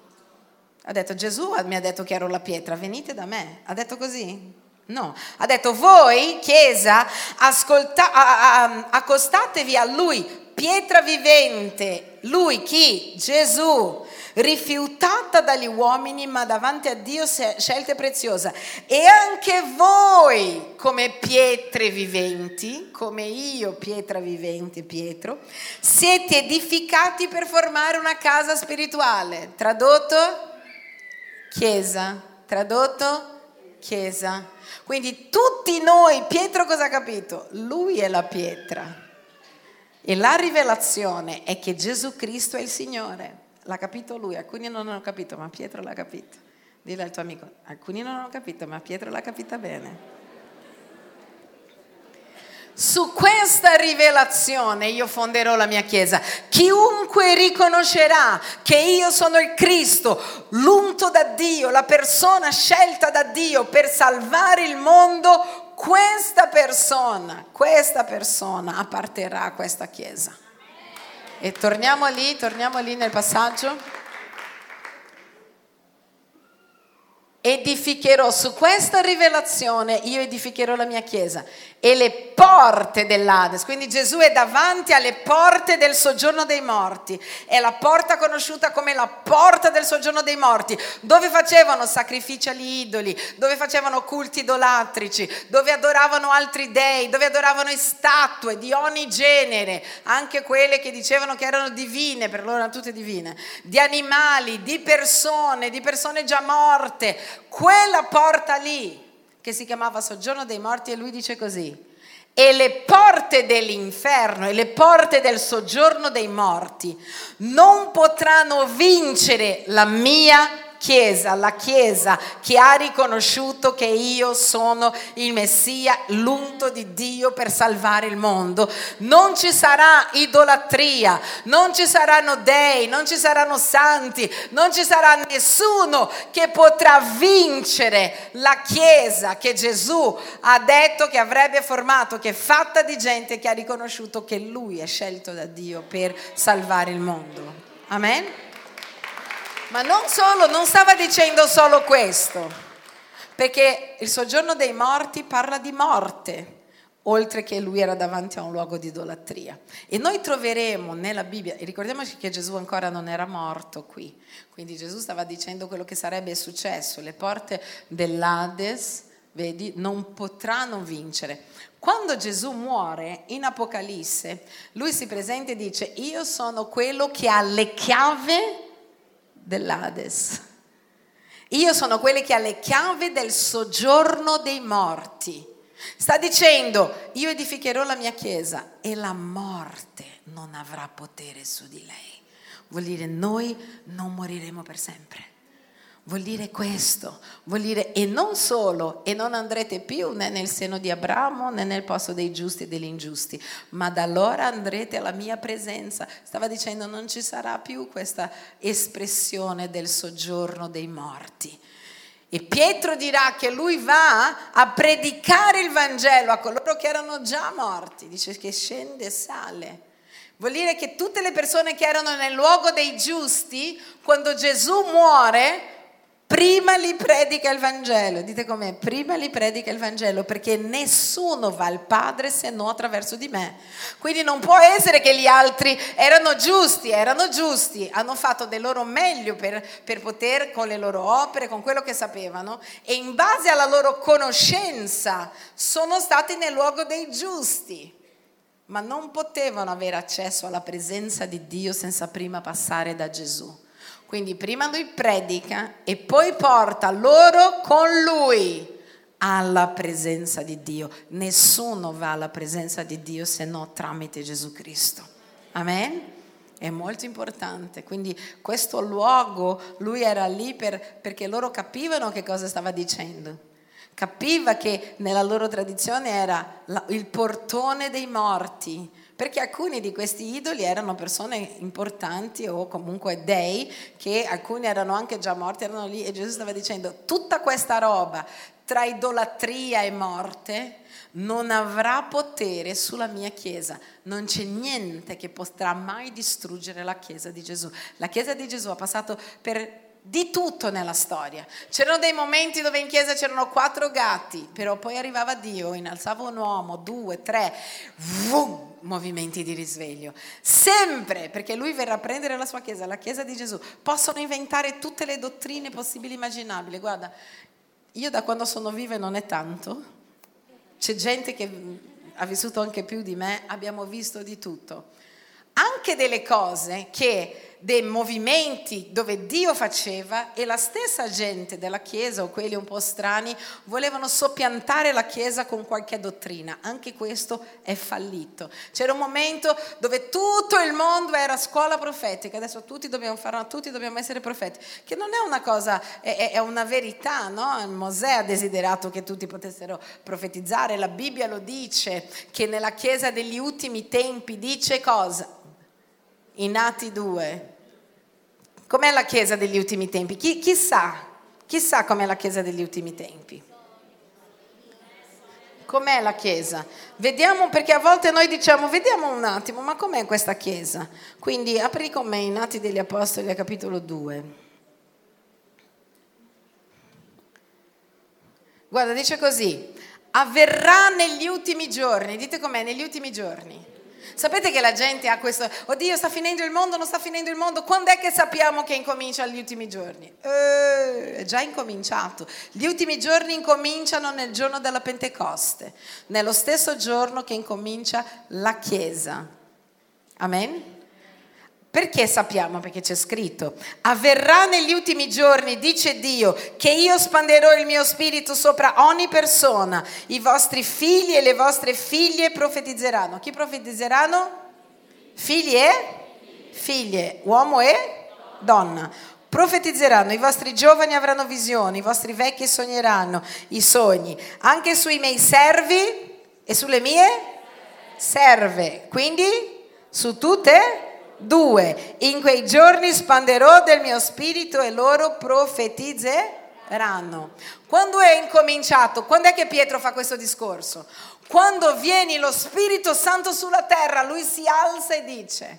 Ha detto, Gesù mi ha detto che ero la pietra, venite da me. Ha detto così? No. Ha detto, voi, chiesa, ascolta, a, a, accostatevi a lui, pietra vivente. Lui chi? Gesù, rifiutata dagli uomini, ma davanti a Dio scelta preziosa. E anche voi, come pietre viventi, come io, pietra vivente, Pietro, siete edificati per formare una casa spirituale. Tradotto? Chiesa, tradotto chiesa. Quindi tutti noi, Pietro cosa ha capito? Lui è la pietra. E la rivelazione è che Gesù Cristo è il Signore. L'ha capito lui, alcuni non hanno capito, ma Pietro l'ha capito. Dillo al tuo amico, alcuni non hanno capito, ma Pietro l'ha capita bene. Su questa rivelazione io fonderò la mia chiesa. Chiunque riconoscerà che io sono il Cristo, l'unto da Dio, la persona scelta da Dio per salvare il mondo, questa persona, questa persona apparterrà a questa chiesa. E torniamo lì, torniamo lì nel passaggio. Edificherò su questa rivelazione, io edificherò la mia chiesa e le porte dell'Hades, quindi Gesù è davanti alle porte del soggiorno dei morti, è la porta conosciuta come la porta del soggiorno dei morti, dove facevano sacrifici agli idoli, dove facevano culti idolatrici, dove adoravano altri dei, dove adoravano statue di ogni genere, anche quelle che dicevano che erano divine, per loro erano tutte divine, di animali, di persone, di persone già morte. Quella porta lì che si chiamava soggiorno dei morti, e lui dice così, e le porte dell'inferno e le porte del soggiorno dei morti non potranno vincere la mia chiesa, la chiesa che ha riconosciuto che io sono il Messia, l'unto di Dio per salvare il mondo. Non ci sarà idolatria, non ci saranno dei, non ci saranno santi, non ci sarà nessuno che potrà vincere la chiesa che Gesù ha detto che avrebbe formato, che è fatta di gente che ha riconosciuto che lui è scelto da Dio per salvare il mondo. Amen. Ma non solo, non stava dicendo solo questo, perché il soggiorno dei morti parla di morte, oltre che lui era davanti a un luogo di idolatria. E noi troveremo nella Bibbia, e ricordiamoci che Gesù ancora non era morto qui, quindi Gesù stava dicendo quello che sarebbe successo, le porte dell'Hades, vedi, non potranno vincere. Quando Gesù muore in Apocalisse, lui si presenta e dice, io sono quello che ha le chiavi dell'Hades, io sono quelli che ha le chiavi del soggiorno dei morti. Sta dicendo, io edificherò la mia chiesa e la morte non avrà potere su di lei. Vuol dire, noi non moriremo per sempre, vuol dire questo, vuol dire, e non solo, e non andrete più né nel seno di Abramo né nel posto dei giusti e degli ingiusti, ma da allora andrete alla mia presenza. Stava dicendo, non ci sarà più questa espressione del soggiorno dei morti. E Pietro dirà che lui va a predicare il Vangelo a coloro che erano già morti, dice che scende e sale. Vuol dire che tutte le persone che erano nel luogo dei giusti, quando Gesù muore, prima li predica il Vangelo. Dite com'è, prima li predica il Vangelo, perché nessuno va al Padre se non attraverso di me. Quindi non può essere che gli altri erano giusti, erano giusti, hanno fatto del loro meglio per, per poter, con le loro opere, con quello che sapevano, e in base alla loro conoscenza sono stati nel luogo dei giusti. Ma non potevano avere accesso alla presenza di Dio senza prima passare da Gesù. Quindi prima lui predica e poi porta loro con lui alla presenza di Dio. Nessuno va alla presenza di Dio se no tramite Gesù Cristo. Amen? È molto importante. Quindi questo luogo, lui era lì per, perché loro capivano che cosa stava dicendo. Capiva che nella loro tradizione era la, il portone dei morti, perché alcuni di questi idoli erano persone importanti o comunque dei, che alcuni erano anche già morti, erano lì, e Gesù stava dicendo, tutta questa roba tra idolatria e morte non avrà potere sulla mia chiesa, non c'è niente che potrà mai distruggere la chiesa di Gesù. La chiesa di Gesù ha passato per di tutto nella storia. C'erano dei momenti dove in chiesa c'erano quattro gatti, però poi arrivava Dio, innalzava un uomo, due, tre, vroom, movimenti di risveglio. Sempre, perché lui verrà a prendere la sua chiesa, la chiesa di Gesù. Possono inventare tutte le dottrine possibili e immaginabili. Guarda, io da quando sono viva, e non è tanto, c'è gente che ha vissuto anche più di me, abbiamo visto di tutto. Anche delle cose che... dei movimenti dove Dio faceva e la stessa gente della chiesa o quelli un po' strani volevano soppiantare la chiesa con qualche dottrina, anche questo è fallito. C'era un momento dove tutto il mondo era scuola profetica, adesso tutti dobbiamo fare, tutti dobbiamo essere profeti, che non è una cosa, è, è una verità, no? Mosè ha desiderato che tutti potessero profetizzare, la Bibbia lo dice, che nella chiesa degli ultimi tempi dice cosa? In Atti due. Com'è la chiesa degli ultimi tempi? Chi, chi sa? Chi sa com'è la chiesa degli ultimi tempi? Com'è la chiesa? Vediamo, perché a volte noi diciamo, vediamo un attimo, ma com'è questa chiesa? Quindi apri con me in Atti degli Apostoli a capitolo due. Guarda, dice così, avverrà negli ultimi giorni, dite com'è, negli ultimi giorni. Sapete che la gente ha questo, oddio sta finendo il mondo, non sta finendo il mondo, quando è che sappiamo che incomincia gli ultimi giorni? Eh, è già incominciato, gli ultimi giorni incominciano nel giorno della Pentecoste, nello stesso giorno che incomincia la Chiesa, amen? Perché sappiamo? Perché c'è scritto, avverrà negli ultimi giorni, dice Dio, che io spanderò il mio spirito sopra ogni persona, i vostri figli e le vostre figlie profetizzeranno. Chi profetizzeranno? Figli e? Figlie, uomo e? Donna. Profetizzeranno, i vostri giovani avranno visioni, i vostri vecchi sogneranno i sogni, anche sui miei servi e sulle mie serve, quindi su tutte? Due, in quei giorni spanderò del mio spirito e loro profetizzeranno. Quando è incominciato? Quando è che Pietro fa questo discorso? Quando viene lo Spirito Santo sulla terra, lui si alza e dice,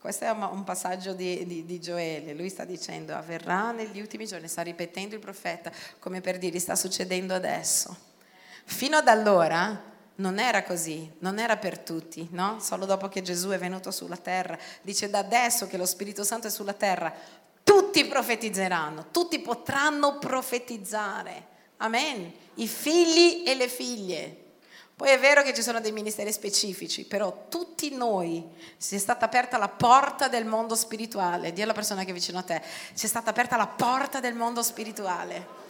questo è un passaggio di, di, di Gioele, lui sta dicendo, avverrà negli ultimi giorni, sta ripetendo il profeta come per dire, sta succedendo adesso. Fino ad allora... non era così, non era per tutti, no? Solo dopo che Gesù è venuto sulla terra, dice da adesso che lo Spirito Santo è sulla terra, tutti profetizzeranno, tutti potranno profetizzare, amen? I figli e le figlie. Poi è vero che ci sono dei ministeri specifici, però tutti noi, ci è stata aperta la porta del mondo spirituale, dì alla persona che è vicino a te, ci è stata aperta la porta del mondo spirituale.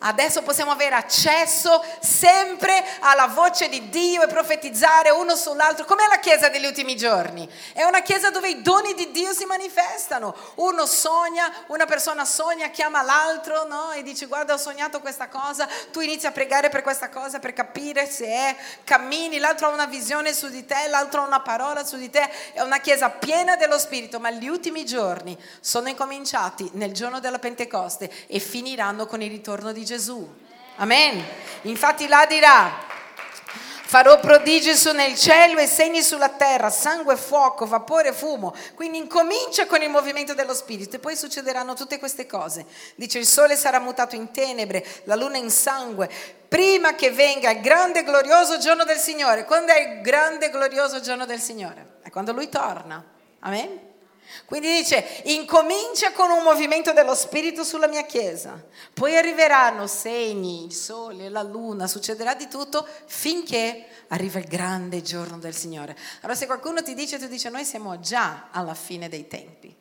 Adesso possiamo avere accesso sempre alla voce di Dio e profetizzare uno sull'altro. Com'è la chiesa degli ultimi giorni? È una chiesa dove i doni di Dio si manifestano. Uno sogna, una persona sogna, chiama l'altro, no? E dice guarda ho sognato questa cosa, tu inizi a pregare per questa cosa per capire se è, cammini, l'altro ha una visione su di te, l'altro ha una parola su di te. È una chiesa piena dello Spirito, ma gli ultimi giorni sono incominciati nel giorno della Pentecoste e finiranno con il ritorno di Gesù, amen. Infatti là dirà, farò prodigi su nel cielo e segni sulla terra, sangue, fuoco, vapore, fumo. Quindi incomincia con il movimento dello Spirito e poi succederanno tutte queste cose. Dice il sole sarà mutato in tenebre, la luna in sangue, prima che venga il grande e glorioso giorno del Signore. Quando è il grande e glorioso giorno del Signore? È quando Lui torna, amen. Quindi dice, incomincia con un movimento dello Spirito sulla mia Chiesa, poi arriveranno segni, il sole, la luna, succederà di tutto finché arriva il grande giorno del Signore. Allora se qualcuno ti dice, tu dici, noi siamo già alla fine dei tempi,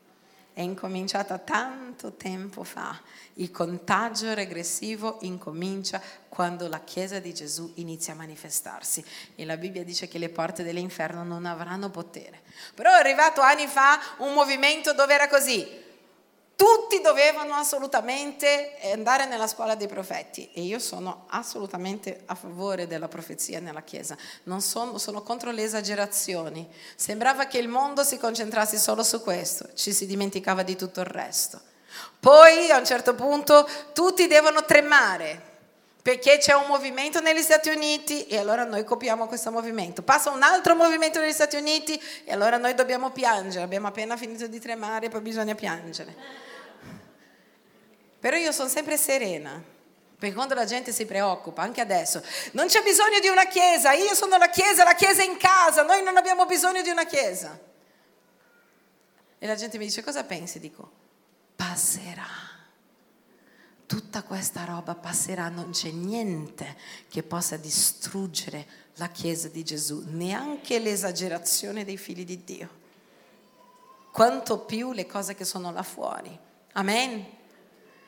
è incominciata tanto tempo fa, il contagio regressivo incomincia quando la Chiesa di Gesù inizia a manifestarsi e la Bibbia dice che le porte dell'inferno non avranno potere. Però è arrivato anni fa un movimento dove era così, tutti dovevano assolutamente andare nella scuola dei profeti e io sono assolutamente a favore della profezia nella Chiesa, non sono, sono contro le esagerazioni, sembrava che il mondo si concentrasse solo su questo, ci si dimenticava di tutto il resto. Poi a un certo punto tutti devono tremare perché c'è un movimento negli Stati Uniti e allora noi copiamo questo movimento. Passa un altro movimento negli Stati Uniti e allora noi dobbiamo piangere, abbiamo appena finito di tremare e poi bisogna piangere. Però io sono sempre serena, perché quando la gente si preoccupa, anche adesso, non c'è bisogno di una chiesa, io sono la chiesa, la chiesa è in casa, noi non abbiamo bisogno di una chiesa. E la gente mi dice, cosa pensi? Dico, passerà. Tutta questa roba passerà, non c'è niente che possa distruggere la Chiesa di Gesù, neanche l'esagerazione dei figli di Dio, quanto più le cose che sono là fuori. Amen?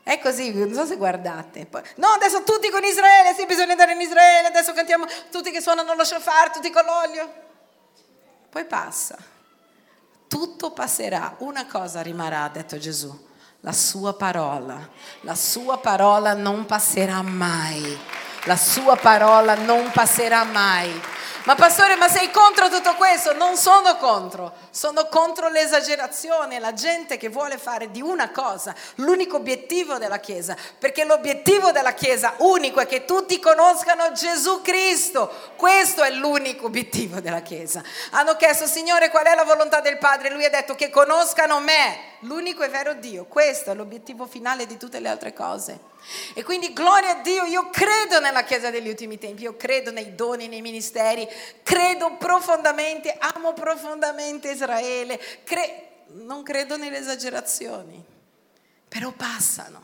È così, non so se guardate. Poi, no, adesso tutti con Israele, sì, bisogna andare in Israele, adesso cantiamo tutti che suonano lo shofar, tutti con l'olio. Poi passa. Tutto passerà, una cosa rimarrà, ha detto Gesù. La sua parola, la sua parola non passerà mai, la sua parola non passerà mai. Ma pastore, ma sei contro tutto questo? Non sono contro, sono contro l'esagerazione, la gente che vuole fare di una cosa l'unico obiettivo della Chiesa, perché l'obiettivo della Chiesa unico è che tutti conoscano Gesù Cristo, questo è l'unico obiettivo della Chiesa. Hanno chiesto, Signore, qual è la volontà del Padre? Lui ha detto che conoscano me, l'unico e vero Dio, questo è l'obiettivo finale di tutte le altre cose. E quindi gloria a Dio, io credo nella Chiesa degli ultimi tempi, io credo nei doni, nei ministeri, credo profondamente, amo profondamente Israele, cre- non credo nelle esagerazioni, però passano,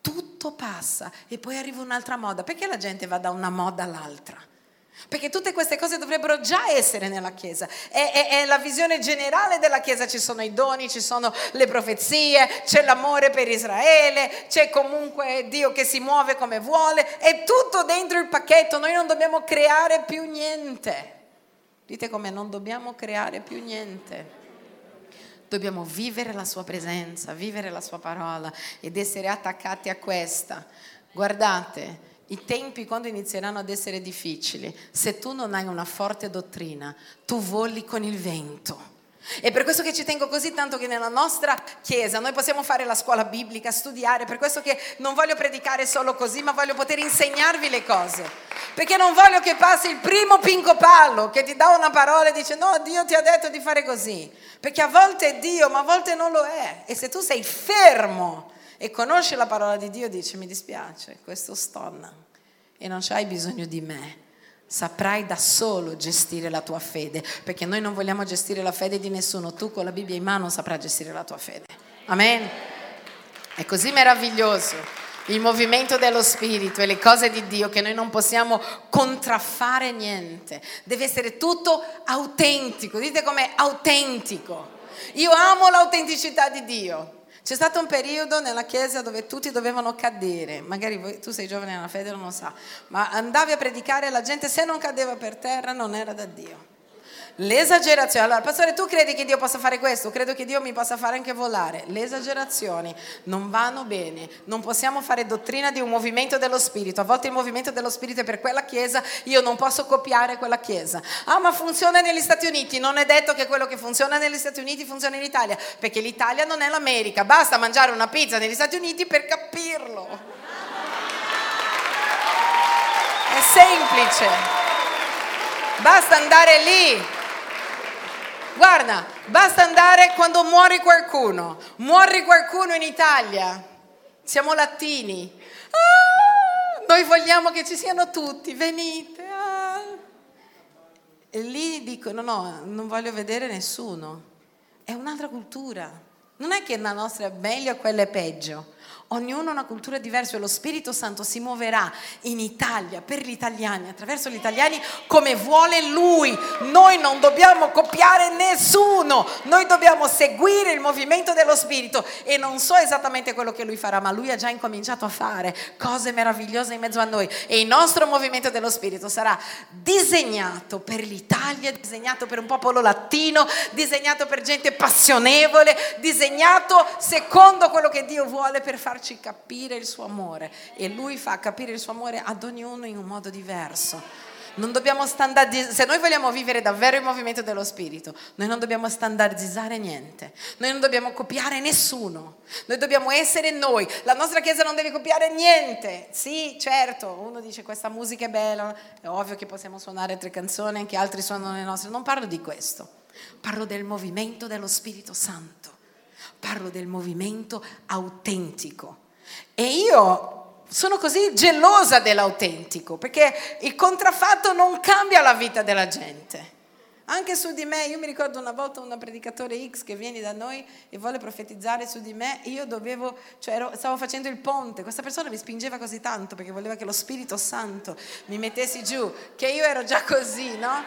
tutto passa e poi arriva un'altra moda. Perché la gente va da una moda all'altra? Perché tutte queste cose dovrebbero già essere nella Chiesa, è, è, è la visione generale della Chiesa, ci sono i doni, ci sono le profezie, c'è l'amore per Israele, c'è comunque Dio che si muove come vuole, è tutto dentro il pacchetto, noi non dobbiamo creare più niente. Dite come, non dobbiamo creare più niente. Dobbiamo vivere la sua presenza, vivere la sua parola ed essere attaccati a questa. Guardate, i tempi quando inizieranno ad essere difficili, se tu non hai una forte dottrina, tu voli con il vento. E per questo che ci tengo così tanto che nella nostra chiesa noi possiamo fare la scuola biblica, studiare, per questo che non voglio predicare solo così, ma voglio poter insegnarvi le cose, perché non voglio che passi il primo pincopallo che ti dà una parola e dice no, Dio ti ha detto di fare così, perché a volte è Dio ma a volte non lo è. E se tu sei fermo e conosci la parola di Dio, dice mi dispiace, questo stonna e non c'hai bisogno di me, saprai da solo gestire la tua fede, perché noi non vogliamo gestire la fede di nessuno, tu con la Bibbia in mano saprai gestire la tua fede. Amen? È così meraviglioso il movimento dello Spirito e le cose di Dio che noi non possiamo contraffare niente, deve essere tutto autentico. Dite com'è, autentico. Io amo l'autenticità di Dio. C'è stato un periodo nella chiesa dove tutti dovevano cadere, magari voi, tu sei giovane nella fede, non lo sa, ma andavi a predicare e la gente se non cadeva per terra non era da Dio. L'esagerazione, allora pastore tu credi che Dio possa fare questo, credo che Dio mi possa fare anche volare, le esagerazioni non vanno bene, non possiamo fare dottrina di un movimento dello Spirito, a volte il movimento dello Spirito è per quella chiesa, io non posso copiare quella chiesa. Ah, ma funziona negli Stati Uniti, non è detto che quello che funziona negli Stati Uniti funziona in Italia, perché l'Italia non è l'America, basta mangiare una pizza negli Stati Uniti per capirlo, è semplice, basta andare lì. Guarda, basta andare quando muore qualcuno. Muore qualcuno in Italia. Siamo latini. Ah, noi vogliamo che ci siano tutti, venite. Ah. E lì dicono, no, non voglio vedere nessuno. È un'altra cultura. Non è che la nostra è meglio e quella è peggio. Ognuno ha una cultura diversa e lo Spirito Santo si muoverà in Italia, per gli italiani, attraverso gli italiani come vuole Lui. Noi non dobbiamo copiare nessuno, noi dobbiamo seguire il movimento dello Spirito e non so esattamente quello che Lui farà, ma Lui ha già incominciato a fare cose meravigliose in mezzo a noi e il nostro movimento dello Spirito sarà disegnato per l'Italia, disegnato per un popolo latino, disegnato per gente passionevole, disegnato secondo quello che Dio vuole per farci capire il suo amore, e lui fa capire il suo amore ad ognuno in un modo diverso. Non dobbiamo standardizzare, se noi vogliamo vivere davvero il movimento dello Spirito, noi non dobbiamo standardizzare niente, noi non dobbiamo copiare nessuno, noi dobbiamo essere noi. La nostra chiesa non deve copiare niente. Sì, certo, uno dice questa musica è bella, è ovvio che possiamo suonare tre canzoni, anche altri suonano le nostre, non parlo di questo, parlo del movimento dello Spirito Santo. Parlo del movimento autentico, E io sono così gelosa dell'autentico, perché il contraffatto non cambia la vita della gente. Anche su di me, io mi ricordo una volta un predicatore X che viene da noi e vuole profetizzare su di me, io dovevo, cioè ero, stavo facendo il ponte, questa persona mi spingeva così tanto perché voleva che lo Spirito Santo mi mettessi giù, che io ero già così, no?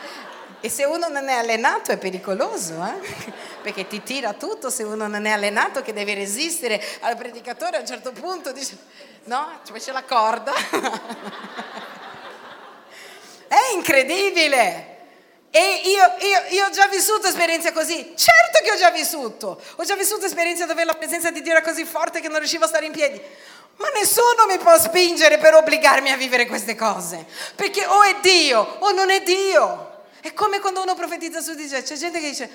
E se uno non è allenato è pericoloso, eh? Perché ti tira tutto, se uno non è allenato che deve resistere al predicatore a un certo punto dice, no? Cioè c'è la corda. È incredibile! E io, io, io ho già vissuto esperienze così, certo che ho già vissuto, ho già vissuto esperienze dove la presenza di Dio era così forte che non riuscivo a stare in piedi, ma nessuno mi può spingere per obbligarmi a vivere queste cose, perché o è Dio o non è Dio. È come quando uno profetizza su di te, c'è gente che dice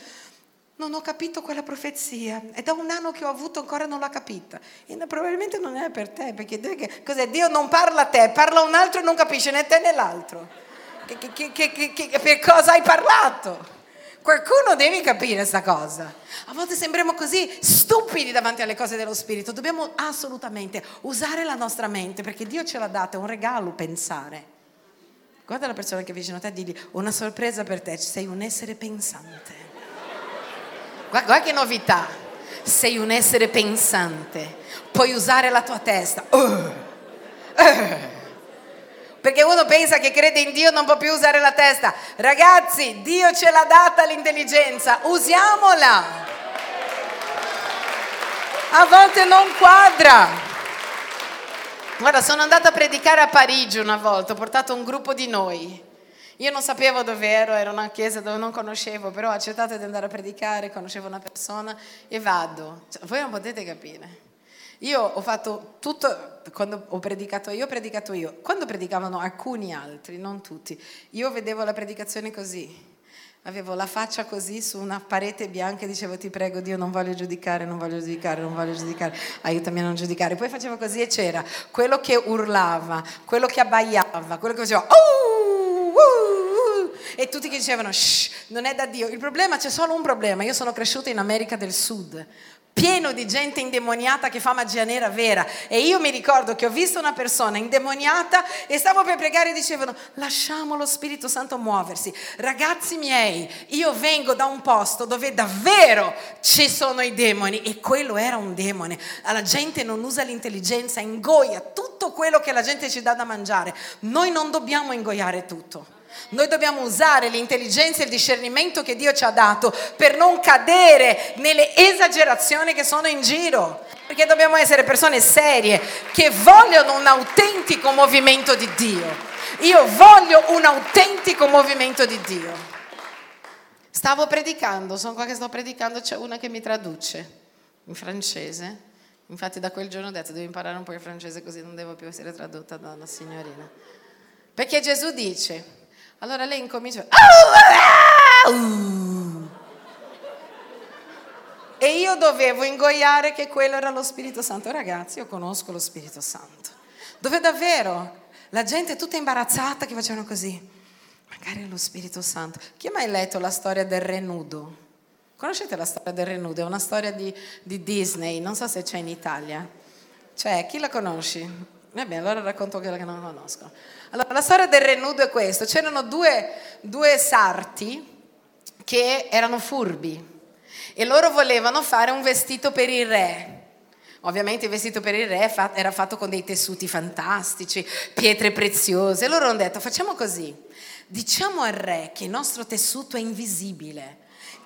non ho capito quella profezia, è da un anno che ho avuto ancora non l'ho capita, e probabilmente non è per te, perché Dio, che, cos'è? Dio non parla a te, parla a un altro e non capisce né te né l'altro. Che, che, che, che, che, per cosa hai parlato? Qualcuno deve capire questa cosa. A volte sembriamo così stupidi davanti alle cose dello Spirito. Dobbiamo assolutamente usare la nostra mente, perché Dio ce l'ha data, è un regalo pensare. Guarda la persona che è vicino a te e digli una sorpresa per te, sei un essere pensante. Guarda, guarda che novità, sei un essere pensante, puoi usare la tua testa. Uh, uh. Perché uno pensa che crede in Dio non può più usare la testa. Ragazzi, Dio ce l'ha data l'intelligenza, usiamola. A volte non quadra. Guarda, sono andata a predicare a Parigi una volta, ho portato un gruppo di noi. Io non sapevo dove ero, era una chiesa dove non conoscevo, però ho accettato di andare a predicare, conoscevo una persona e vado. Cioè, voi non potete capire. Io ho fatto tutto, quando ho predicato io, ho predicato io. Quando predicavano alcuni altri, non tutti, io vedevo la predicazione così. Avevo la faccia così su una parete bianca e dicevo ti prego Dio non voglio giudicare, non voglio giudicare, non voglio giudicare, aiutami a non giudicare. Poi facevo così e c'era quello che urlava, quello che abbaiava, quello che faceva oh, oh, oh, e tutti che dicevano shh, non è da Dio. Il problema, c'è solo un problema, io sono cresciuta in America del Sud, pieno di gente indemoniata che fa magia nera vera, e io mi ricordo che ho visto una persona indemoniata e stavo per pregare e dicevano lasciamo lo Spirito Santo muoversi. Ragazzi miei, io vengo da un posto dove davvero ci sono i demoni, e quello era un demone. La gente non usa l'intelligenza, ingoia tutto quello che la gente ci dà da mangiare. Noi non dobbiamo ingoiare tutto. Noi dobbiamo usare l'intelligenza e il discernimento che Dio ci ha dato per non cadere nelle esagerazioni che sono in giro, perché dobbiamo essere persone serie che vogliono un autentico movimento di Dio. Io voglio un autentico movimento di Dio. Stavo predicando, sono qua che sto predicando, c'è una che mi traduce in francese. Infatti da quel giorno ho detto devo imparare un po' il francese così non devo più essere tradotta da una signorina. Perché Gesù dice... Allora lei incomincia uh, uh, uh. E io dovevo ingoiare che quello era lo Spirito Santo. Ragazzi, io conosco lo Spirito Santo, dove davvero la gente è tutta imbarazzata che facevano così, magari è lo Spirito Santo. Chi ha mai letto la storia del Re Nudo? Conoscete la storia del Re Nudo? È una storia di, di Disney, non so se c'è in Italia. Cioè, chi la conosci? Vabbè, allora racconto quella che non conosco. Allora, la storia del Re Nudo è questa. C'erano due, due sarti che erano furbi e loro volevano fare un vestito per il re. Ovviamente il vestito per il re era fatto con dei tessuti fantastici, pietre preziose. Loro hanno detto, facciamo così, diciamo al re che il nostro tessuto è invisibile,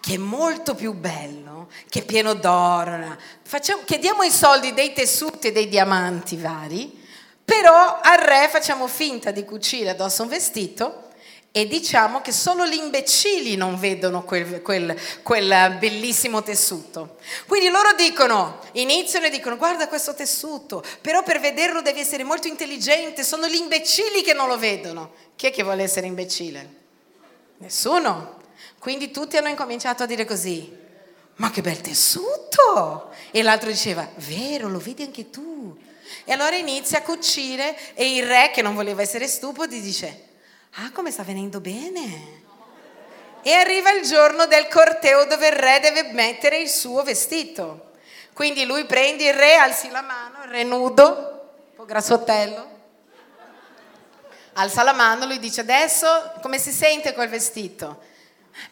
che è molto più bello, che è pieno d'oro. Facciamo, chiediamo i soldi dei tessuti e dei diamanti vari, però al re facciamo finta di cucire addosso un vestito e diciamo che solo gli imbecilli non vedono quel, quel, quel bellissimo tessuto. Quindi loro dicono, iniziano e dicono guarda questo tessuto, però per vederlo devi essere molto intelligente, sono gli imbecilli che non lo vedono. Chi è che vuole essere imbecille? Nessuno. Quindi tutti hanno incominciato a dire così, ma che bel tessuto! E l'altro diceva, vero, lo vedi anche tu. E allora inizia a cucire e il re, che non voleva essere stupido, dice ah, come sta venendo bene. E arriva il giorno del corteo dove il re deve mettere il suo vestito. Quindi lui prende il re, alzi la mano, il re nudo, un po' grassottello, alza la mano, lui dice: adesso come si sente quel vestito?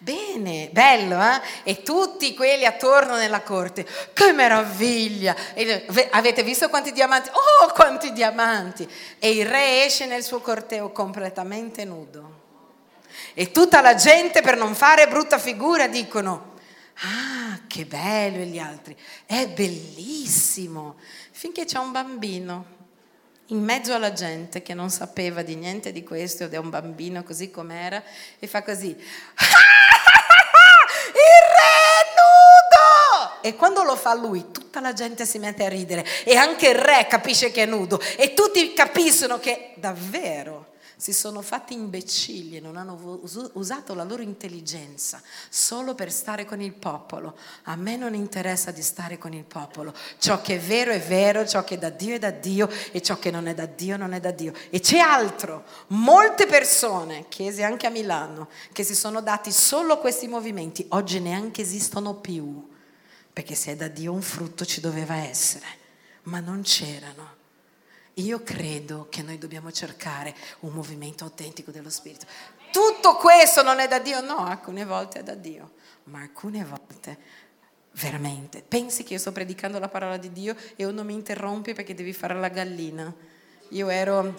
Bene, bello, eh? E tutti quelli attorno nella corte: che meraviglia! E avete visto quanti diamanti? Oh, quanti diamanti! E il re esce nel suo corteo completamente nudo. E tutta la gente, per non fare brutta figura, dicono: ah, che bello! E gli altri: è bellissimo! Finché c'è un bambino in mezzo alla gente che non sapeva di niente di questo, ed è un bambino così com'era, e fa così: il re è nudo! E quando lo fa lui, tutta la gente si mette a ridere, e anche il re capisce che è nudo, e tutti capiscono che davvero si sono fatti imbecilli e non hanno usato la loro intelligenza solo per stare con il popolo. A me non interessa di stare con il popolo. Ciò che è vero è vero, ciò che è da Dio è da Dio, e ciò che non è da Dio non è da Dio. E c'è altro, molte persone, chiese anche a Milano, che si sono dati solo a questi movimenti, oggi neanche esistono più, perché se è da Dio un frutto ci doveva essere, ma non c'erano. Io credo che noi dobbiamo cercare un movimento autentico dello Spirito. Tutto questo non è da Dio? No, alcune volte è da Dio, ma alcune volte veramente. Pensi che io sto predicando la parola di Dio e uno mi interrompe perché devi fare la gallina? Io ero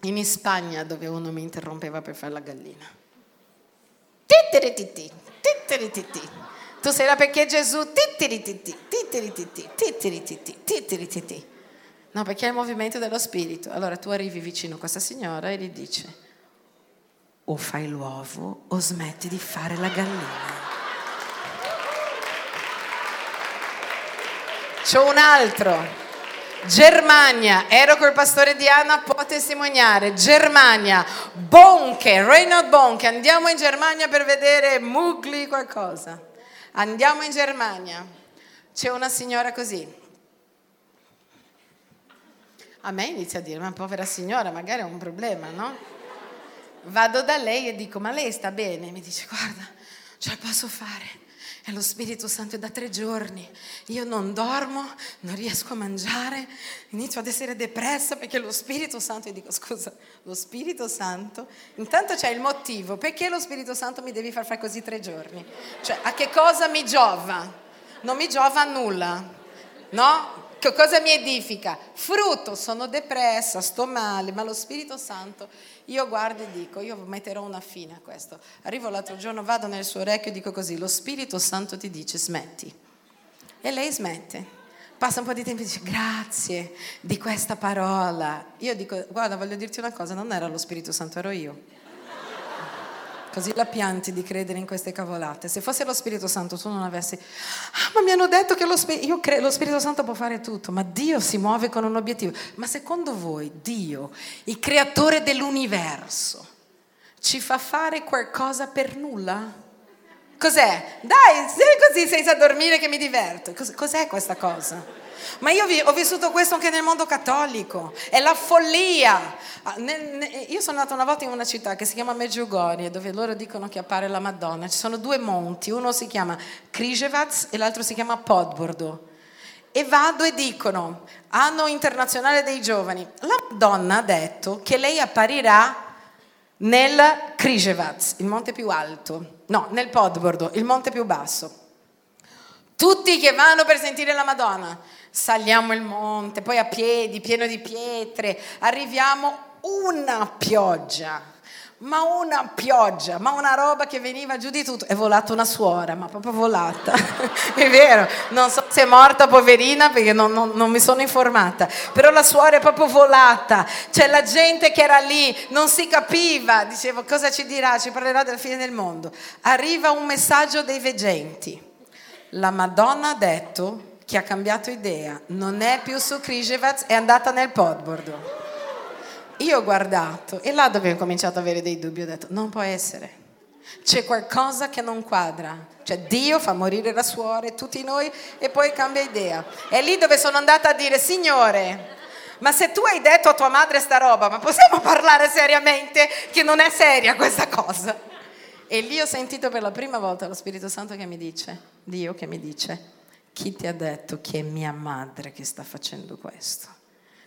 in Spagna dove uno mi interrompeva per fare la gallina. Tittirititi, tittirititi. Tu sei là perché Gesù tittirititi, tittirititi, tittirititi, tittirititi. No, perché è il movimento dello Spirito. Allora tu arrivi vicino a questa signora e gli dici: o fai l'uovo o smetti di fare la gallina. C'è un altro. Germania, ero col pastore Diana, può testimoniare. Germania, Bonke, Reinhard Bonke. Andiamo in Germania per vedere Mugli qualcosa. Andiamo in Germania. C'è una signora così. A me inizia a dire: ma povera signora, magari ha un problema, no? Vado da lei e dico: ma lei sta bene? Mi dice: guarda, ce la posso fare, è lo Spirito Santo, è da tre giorni, io non dormo, non riesco a mangiare, inizio ad essere depressa perché lo Spirito Santo. Io dico: scusa, lo Spirito Santo? Intanto c'è il motivo, perché lo Spirito Santo mi devi far fare così tre giorni? Cioè, a che cosa mi giova? Non mi giova a nulla, no? Che cosa mi edifica? Frutto, sono depressa, sto male, ma lo Spirito Santo, io guardo e dico: io metterò una fine a questo. Arrivo l'altro giorno, vado nel suo orecchio e dico così: lo Spirito Santo ti dice smetti. E lei smette. Passa un po' di tempo e dice: grazie di questa parola. Io dico: guarda, voglio dirti una cosa, non era lo Spirito Santo, ero io. Così la pianti di credere in queste cavolate. Se fosse lo Spirito Santo tu non avessi: ah, ma mi hanno detto che lo, Spir- io cre- lo Spirito Santo può fare tutto. Ma Dio si muove con un obiettivo. Ma secondo voi Dio, il creatore dell'universo, ci fa fare qualcosa per nulla? Cos'è? Dai, sei così, sei a dormire che mi diverto. Cos'è questa cosa? Ma io vi, ho vissuto questo anche nel mondo cattolico, è la follia. Io sono andata una volta in una città che si chiama Medjugorje, dove loro dicono che appare la Madonna. Ci sono due monti, uno si chiama Krijevac e l'altro si chiama Podbordo. E vado e dicono: anno internazionale dei giovani, la Madonna ha detto che lei apparirà nel Krijevac, il monte più alto, no, nel Podbordo, il monte più basso. Tutti che vanno per sentire la Madonna, saliamo il monte, poi a piedi, pieno di pietre, arriviamo, una pioggia, ma una pioggia, ma una roba che veniva giù di tutto. È volata una suora, ma proprio volata, è vero, non so se è morta poverina perché non, non, non mi sono informata, però la suora è proprio volata, c'è la gente che era lì, non si capiva, dicevo: cosa ci dirà, ci parlerà della fine del mondo. Arriva un messaggio dei veggenti. La Madonna ha detto che ha cambiato idea, non è più su Krijevac, è andata nel Podbordo. Io ho guardato e là dove ho cominciato ad avere dei dubbi ho detto: non può essere, c'è qualcosa che non quadra, cioè Dio fa morire la suora e tutti noi e poi cambia idea. È lì dove sono andata a dire: Signore, ma se tu hai detto a tua madre sta roba, ma possiamo parlare seriamente che non è seria questa cosa? E lì ho sentito per la prima volta lo Spirito Santo che mi dice, Dio che mi dice, chi ti ha detto che è mia madre che sta facendo questo?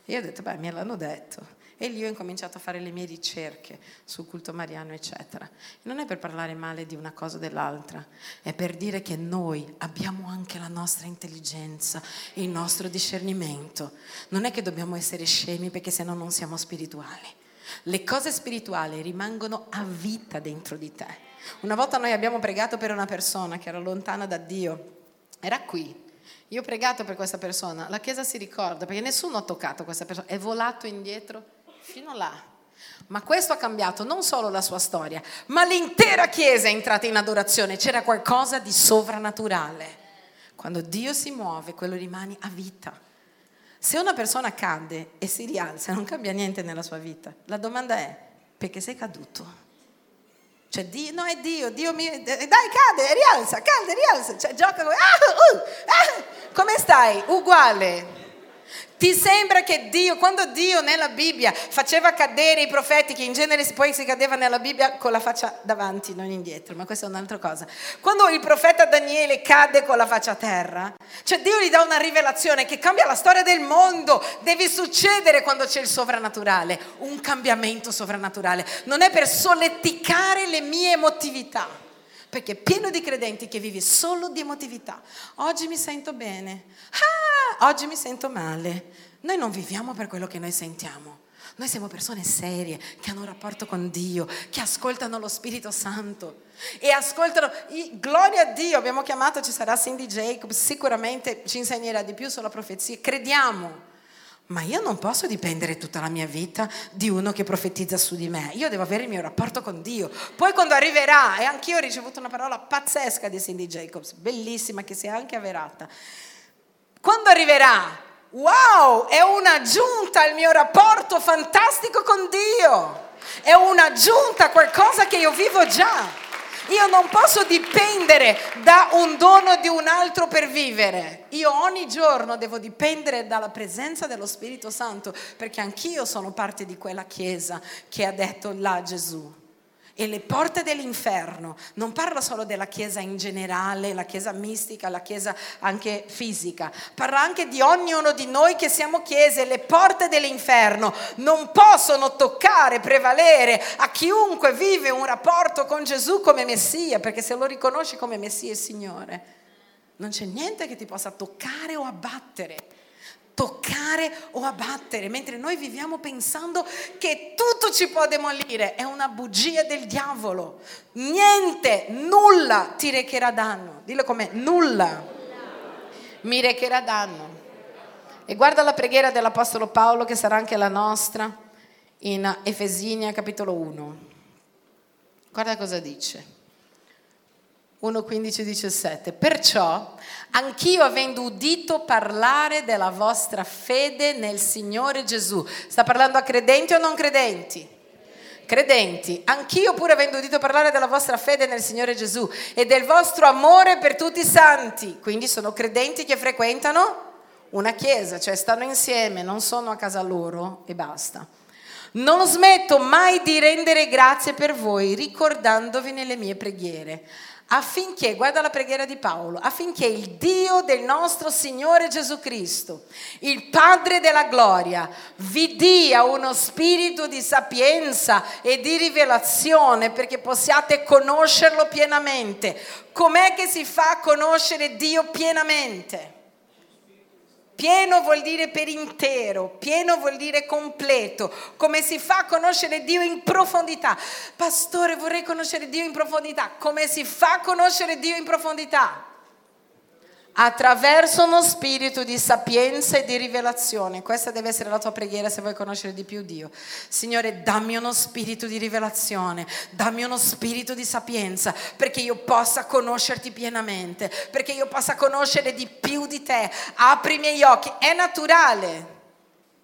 E io ho detto, beh, me l'hanno detto. E lì ho incominciato a fare le mie ricerche sul culto mariano, eccetera. Non è per parlare male di una cosa o dell'altra, è per dire che noi abbiamo anche la nostra intelligenza, il nostro discernimento. Non è che dobbiamo essere scemi, perché sennò non siamo spirituali. Le cose spirituali rimangono a vita dentro di te. Una volta noi abbiamo pregato per una persona che era lontana da Dio, era qui. Io ho pregato per questa persona, la chiesa si ricorda, perché nessuno ha toccato questa persona, è volato indietro fino là. Ma questo ha cambiato non solo la sua storia, ma l'intera chiesa è entrata in adorazione. C'era qualcosa di sovrannaturale. Quando Dio si muove, quello rimane a vita. Se una persona cade e si rialza, non cambia niente nella sua vita. La domanda è, perché sei caduto? Cioè, Dio, no, è Dio, Dio mi... Dai, cade, rialza, cade, rialza. Cioè, gioca come... Ah, uh, ah. Come stai? Uguale. Ti sembra che Dio, quando Dio nella Bibbia faceva cadere i profeti, che in genere poi si cadeva nella Bibbia con la faccia davanti, non indietro, ma questa è un'altra cosa. Quando il profeta Daniele cade con la faccia a terra, cioè Dio gli dà una rivelazione che cambia la storia del mondo. Deve succedere quando c'è il sovrannaturale, un cambiamento sovrannaturale. Non è per solleticare le mie emotività, perché è pieno di credenti che vive solo di emotività. Oggi mi sento bene, ah! Oggi mi sento male. Noi non viviamo per quello che noi sentiamo. Noi siamo persone serie che hanno un rapporto con Dio, che ascoltano lo Spirito Santo e ascoltano, gloria a Dio. Abbiamo chiamato, ci sarà Cindy Jacobs, sicuramente ci insegnerà di più sulla profezia. Crediamo, ma io non posso dipendere tutta la mia vita di uno che profetizza su di me. Io devo avere il mio rapporto con Dio. Poi quando arriverà, e anch'io ho ricevuto una parola pazzesca di Cindy Jacobs, bellissima, che si è anche avverata. Quando arriverà, wow, è un'aggiunta al mio rapporto fantastico con Dio. È un'aggiunta a qualcosa che io vivo già. Io non posso dipendere da un dono di un altro per vivere. Io ogni giorno devo dipendere dalla presenza dello Spirito Santo, perché anch'io sono parte di quella chiesa che ha detto là Gesù. E le porte dell'inferno, non parlo solo della chiesa in generale, la chiesa mistica, la chiesa anche fisica, parlo anche di ognuno di noi che siamo chiese. Le porte dell'inferno non possono toccare, prevalere a chiunque vive un rapporto con Gesù come Messia, perché se lo riconosci come Messia e Signore, non c'è niente che ti possa toccare o abbattere. Toccare o abbattere, mentre noi viviamo pensando che tutto ci può demolire, è una bugia del diavolo. Niente, nulla ti recherà danno. Dillo com'è, nulla mi recherà danno. E guarda la preghiera dell'apostolo Paolo, che sarà anche la nostra, in Efesini capitolo uno. Guarda cosa dice. uno, quindici, diciassette. Perciò anch'io, avendo udito parlare della vostra fede nel Signore Gesù, sta parlando a credenti o non credenti? Credenti, anch'io pure avendo udito parlare della vostra fede nel Signore Gesù e del vostro amore per tutti i santi, quindi sono credenti che frequentano una chiesa, cioè stanno insieme, non sono a casa loro e basta. Non smetto mai di rendere grazie per voi, ricordandovi nelle mie preghiere, affinché, guarda la preghiera di Paolo, affinché il Dio del nostro Signore Gesù Cristo, il Padre della gloria, vi dia uno spirito di sapienza e di rivelazione, perché possiate conoscerlo pienamente. Com'è che si fa a conoscere Dio pienamente? Pieno vuol dire per intero, pieno vuol dire completo. Come si fa a conoscere Dio in profondità? Pastore, vorrei conoscere Dio in profondità. Come si fa a conoscere Dio in profondità? Attraverso uno spirito di sapienza e di rivelazione. Questa deve essere la tua preghiera se vuoi conoscere di più Dio. Signore, dammi uno spirito di rivelazione, dammi uno spirito di sapienza, perché io possa conoscerti pienamente, perché io possa conoscere di più di te. Apri i miei occhi. È naturale?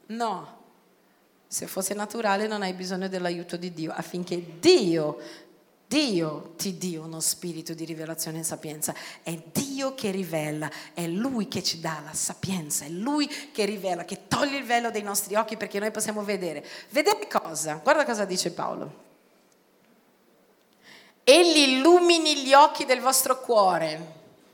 No. Se fosse naturale non hai bisogno dell'aiuto di Dio, affinché Dio Dio ti dia uno spirito di rivelazione e sapienza. È Dio che rivela, è Lui che ci dà la sapienza, è Lui che rivela, che toglie il velo dai nostri occhi, perché noi possiamo vedere. Vedete cosa? Guarda cosa dice Paolo. Egli illumini gli occhi del vostro cuore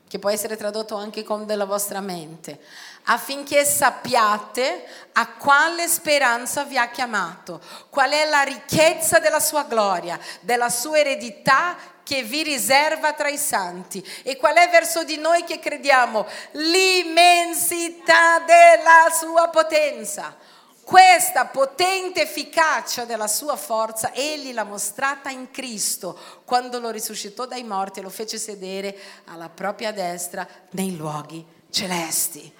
che può essere tradotto anche con della vostra mente, affinché sappiate a quale speranza vi ha chiamato, qual è la ricchezza della sua gloria, della sua eredità che vi riserva tra i santi, e qual è verso di noi che crediamo l'immensità della sua potenza. Questa potente efficacia della sua forza egli l'ha mostrata in Cristo, quando lo risuscitò dai morti e lo fece sedere alla propria destra nei luoghi celesti.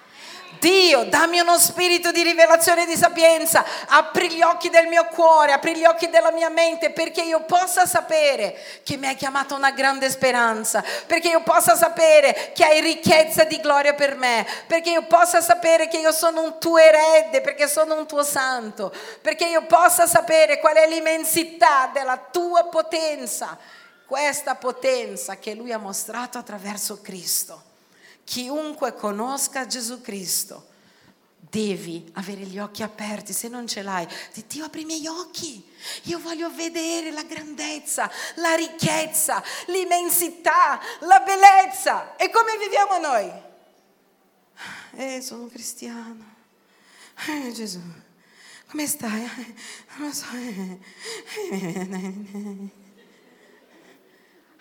Dio, dammi uno spirito di rivelazione e di sapienza, apri gli occhi del mio cuore, apri gli occhi della mia mente, perché io possa sapere che mi hai chiamato una grande speranza, perché io possa sapere che hai ricchezza di gloria per me, perché io possa sapere che io sono un tuo erede, perché sono un tuo santo, perché io possa sapere qual è l'immensità della tua potenza, questa potenza che lui ha mostrato attraverso Cristo. Chiunque conosca Gesù Cristo, devi avere gli occhi aperti. Se non ce l'hai, di Dio, apri i miei occhi, io voglio vedere la grandezza, la ricchezza, l'immensità, la bellezza. E come viviamo noi? Eh, sono cristiano. Eh, Gesù, come stai? Non lo so.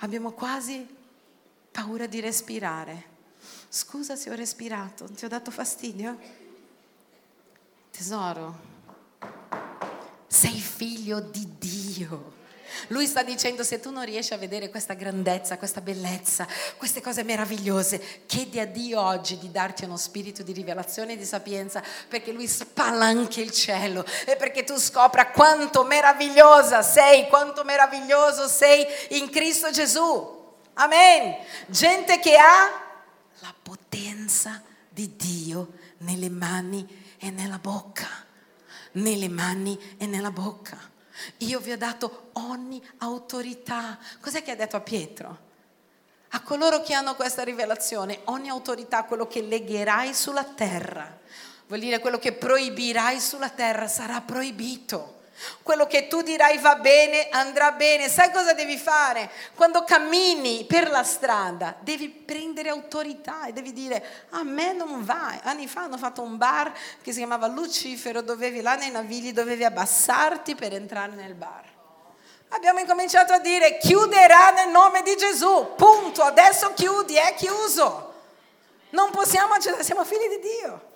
Abbiamo quasi paura di respirare. Scusa se ho respirato, ti ho dato fastidio? Tesoro, sei figlio di Dio. Lui sta dicendo: se tu non riesci a vedere questa grandezza, questa bellezza, queste cose meravigliose, chiedi a Dio oggi di darti uno spirito di rivelazione e di sapienza, perché lui spalanchi il cielo e perché tu scopra quanto meravigliosa sei, quanto meraviglioso sei in Cristo Gesù. Amen. Gente che ha la potenza di Dio nelle mani e nella bocca, nelle mani e nella bocca. Io vi ho dato ogni autorità. Cos'è che ha detto a Pietro? A coloro che hanno questa rivelazione, ogni autorità, quello che legherai sulla terra, vuol dire quello che proibirai sulla terra sarà proibito. Quello che tu dirai va bene, andrà bene. Sai cosa devi fare? Quando cammini per la strada devi prendere autorità e devi dire: a me non va. Anni fa hanno fatto un bar che si chiamava Lucifero, dovevi là nei Navigli, dovevi abbassarti per entrare nel bar. Abbiamo incominciato a dire: chiuderà nel nome di Gesù, punto, adesso chiudi, è chiuso. Non possiamo accettare, siamo figli di Dio.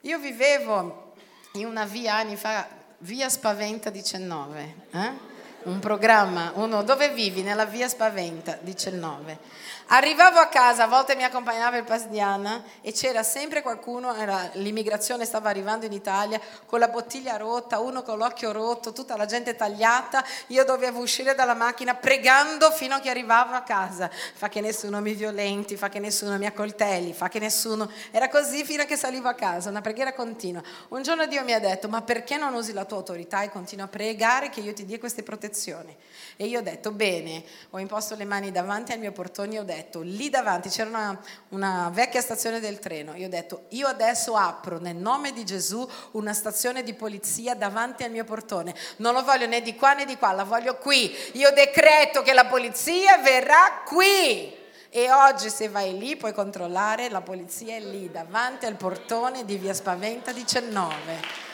Io vivevo in una via anni fa, Via Spaventa diciannove, eh? Un programma, uno dove vivi nella Via Spaventa diciannove. Arrivavo a casa, a volte mi accompagnava il pastor Diana e c'era sempre qualcuno, era, l'immigrazione stava arrivando in Italia con la bottiglia rotta, uno con l'occhio rotto, tutta la gente tagliata. Io dovevo uscire dalla macchina pregando fino a che arrivavo a casa: fa che nessuno mi violenti, fa che nessuno mi accoltelli, fa che nessuno... Era così fino a che salivo a casa, una preghiera continua. Un giorno Dio mi ha detto: ma perché non usi la tua autorità e continua a pregare che io ti dia queste protezioni? E io ho detto bene, ho imposto le mani davanti al mio portone e ho detto: lì davanti c'era una, una vecchia stazione del treno, io ho detto: io adesso apro nel nome di Gesù una stazione di polizia davanti al mio portone, non lo voglio né di qua né di qua, la voglio qui. Io decreto che la polizia verrà qui. E oggi se vai lì puoi controllare, la polizia è lì davanti al portone di Via Spaventa diciannove.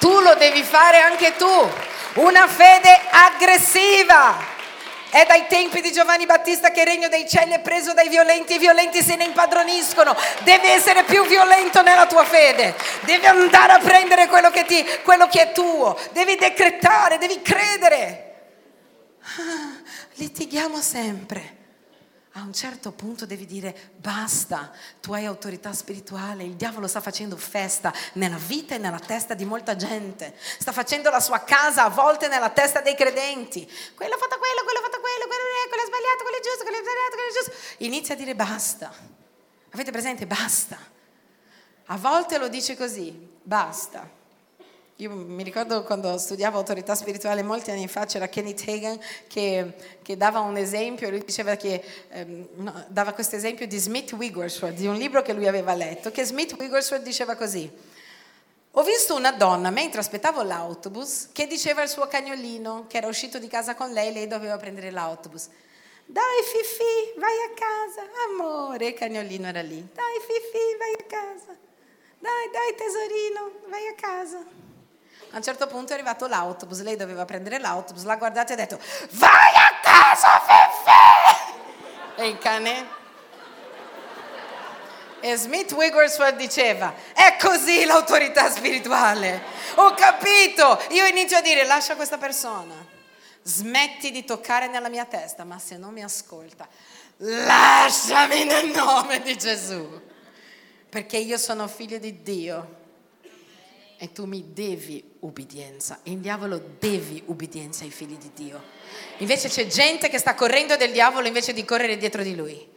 Tu lo devi fare anche tu, una fede aggressiva. È dai tempi di Giovanni Battista che il regno dei cieli è preso dai violenti, i violenti se ne impadroniscono. Devi essere più violento nella tua fede, devi andare a prendere quello che, ti, quello che è tuo, devi decretare, devi credere. Ah, litighiamo sempre. A un certo punto devi dire: basta, tu hai autorità spirituale, il diavolo sta facendo festa nella vita e nella testa di molta gente, sta facendo la sua casa a volte nella testa dei credenti. Quello ha fatto quello, quello ha fatto quello, quello non è, quello è sbagliato, quello è giusto, quello è sbagliato, quello è giusto. Inizia a dire basta. Avete presente? Basta. A volte lo dice così, basta. Io mi ricordo quando studiavo autorità spirituale molti anni fa, c'era Kenneth Hagin che, che dava un esempio, lui diceva che ehm, no, dava questo esempio di Smith Wigglesworth, di un libro che lui aveva letto, che Smith Wigglesworth diceva così: ho visto una donna mentre aspettavo l'autobus che diceva al suo cagnolino che era uscito di casa con lei, lei doveva prendere l'autobus: Dai Fifi, vai a casa, amore, il cagnolino era lì. Dai Fifi, vai a casa. Dai, dai tesorino, vai a casa. A un certo punto è arrivato l'autobus, lei doveva prendere l'autobus, l'ha guardata e ha detto: vai a casa Fifi! E il cane? E Smith Wigglesworth diceva: è così l'autorità spirituale, ho capito, io inizio a dire lascia questa persona, smetti di toccare nella mia testa, ma se non mi ascolta, lasciami nel nome di Gesù, perché io sono figlio di Dio e tu mi devi ubbidienza, il diavolo devi ubbidienza ai figli di Dio. Invece c'è gente che sta correndo del diavolo invece di correre dietro di lui.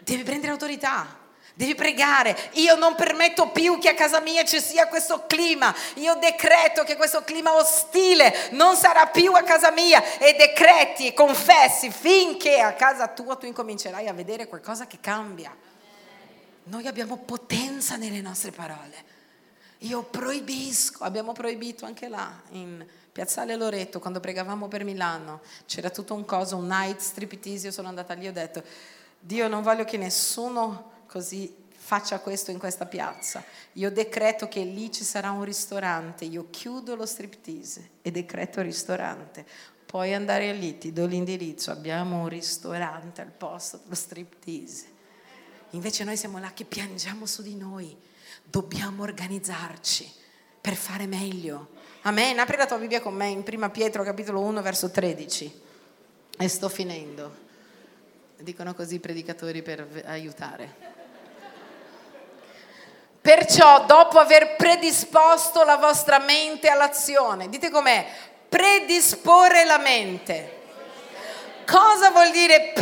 Devi prendere autorità. Devi pregare, io non permetto più che a casa mia ci sia questo clima, io decreto che questo clima ostile non sarà più a casa mia, e decreti e confessi finché a casa tua tu incomincerai a vedere qualcosa che cambia. Noi abbiamo potenza nelle nostre parole. Io proibisco, abbiamo proibito anche là in Piazzale Loreto quando pregavamo per Milano, c'era tutto un coso, un night striptease, io sono andata lì e ho detto: Dio, non voglio che nessuno così faccia questo in questa piazza, io decreto che lì ci sarà un ristorante, io chiudo lo striptease e decreto ristorante, puoi andare lì, ti do l'indirizzo, abbiamo un ristorante al posto dello striptease. Invece noi siamo là che piangiamo su di noi, dobbiamo organizzarci per fare meglio. Amen, apri la tua Bibbia con me in primo Pietro capitolo uno verso tredici e sto finendo, dicono così i predicatori per aiutare. Perciò, dopo aver predisposto la vostra mente all'azione, dite com'è, predisporre la mente. Cosa vuol dire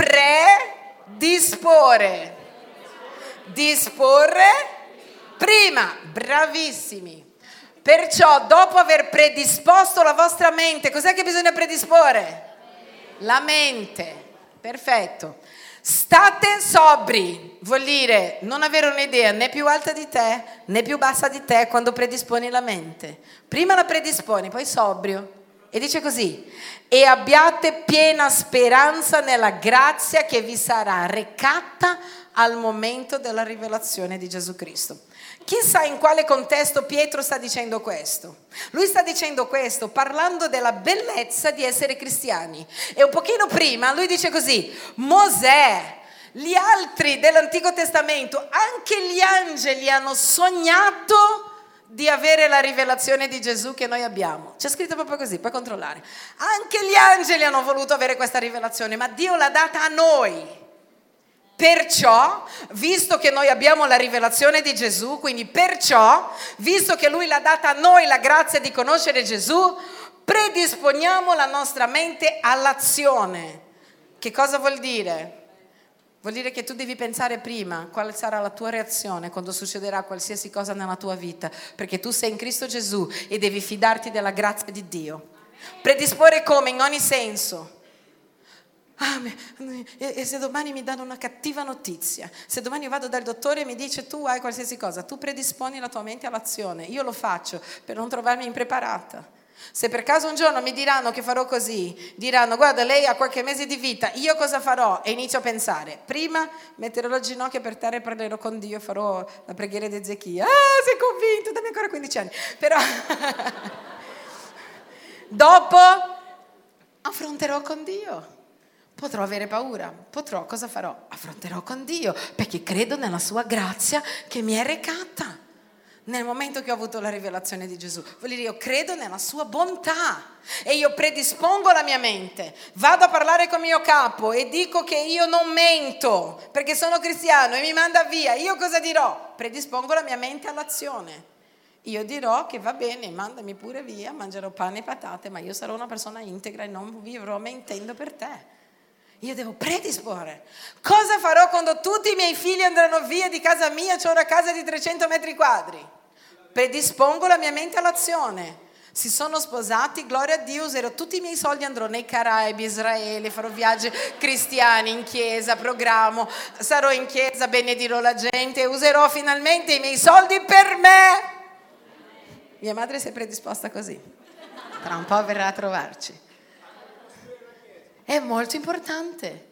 predisporre? Disporre prima, bravissimi. Perciò, dopo aver predisposto la vostra mente, cos'è che bisogna predisporre? La mente. Perfetto. State sobri, vuol dire non avere un'idea né più alta di te né più bassa di te quando predisponi la mente. Prima la predisponi, poi sobrio. E dice così: e abbiate piena speranza nella grazia che vi sarà recata al momento della rivelazione di Gesù Cristo. Chissà in quale contesto Pietro sta dicendo questo. Lui sta dicendo questo parlando della bellezza di essere cristiani. E un pochino prima lui dice così: Mosè, gli altri dell'Antico Testamento, anche gli angeli hanno sognato di avere la rivelazione di Gesù che noi abbiamo. C'è scritto proprio così, puoi controllare. Anche gli angeli hanno voluto avere questa rivelazione, ma Dio l'ha data a noi. Perciò, visto che noi abbiamo la rivelazione di Gesù, quindi perciò, visto che Lui l'ha data a noi la grazia di conoscere Gesù, predisponiamo la nostra mente all'azione. Che cosa vuol dire? Vuol dire che tu devi pensare prima qual sarà la tua reazione quando succederà qualsiasi cosa nella tua vita, perché tu sei in Cristo Gesù e devi fidarti della grazia di Dio. Predisporre come? In ogni senso. Ah, e se domani mi danno una cattiva notizia, se domani io vado dal dottore e mi dice tu hai qualsiasi cosa, tu predisponi la tua mente all'azione. Io lo faccio per non trovarmi impreparata. Se per caso un giorno mi diranno che farò così, diranno guarda lei ha qualche mese di vita, io cosa farò? E inizio a pensare, prima metterò le ginocchia per terra e parlerò con Dio, farò la preghiera di Ezechia. Ah, sei convinto, dammi ancora quindici anni, però dopo affronterò con Dio. Potrò avere paura, potrò, cosa farò? Affronterò con Dio, perché credo nella sua grazia che mi è recata nel momento che ho avuto la rivelazione di Gesù. Vuol dire io credo nella sua bontà e io predispongo la mia mente, vado a parlare con mio capo e dico che io non mento perché sono cristiano e mi manda via, io cosa dirò? Predispongo la mia mente all'azione. Io dirò che va bene, mandami pure via, mangerò pane e patate, ma io sarò una persona integra e non vivrò mentendo per te. Io devo predisporre. Cosa farò quando tutti i miei figli andranno via di casa mia? C'ho una casa di trecento metri quadri. Predispongo la mia mente all'azione. Si sono sposati, gloria a Dio, userò tutti i miei soldi, andrò nei Caraibi, Israele, farò viaggi cristiani in chiesa, programmo, sarò in chiesa, benedirò la gente, userò finalmente i miei soldi per me. Mia madre si è predisposta così. Tra un po' verrà a trovarci. è molto importante.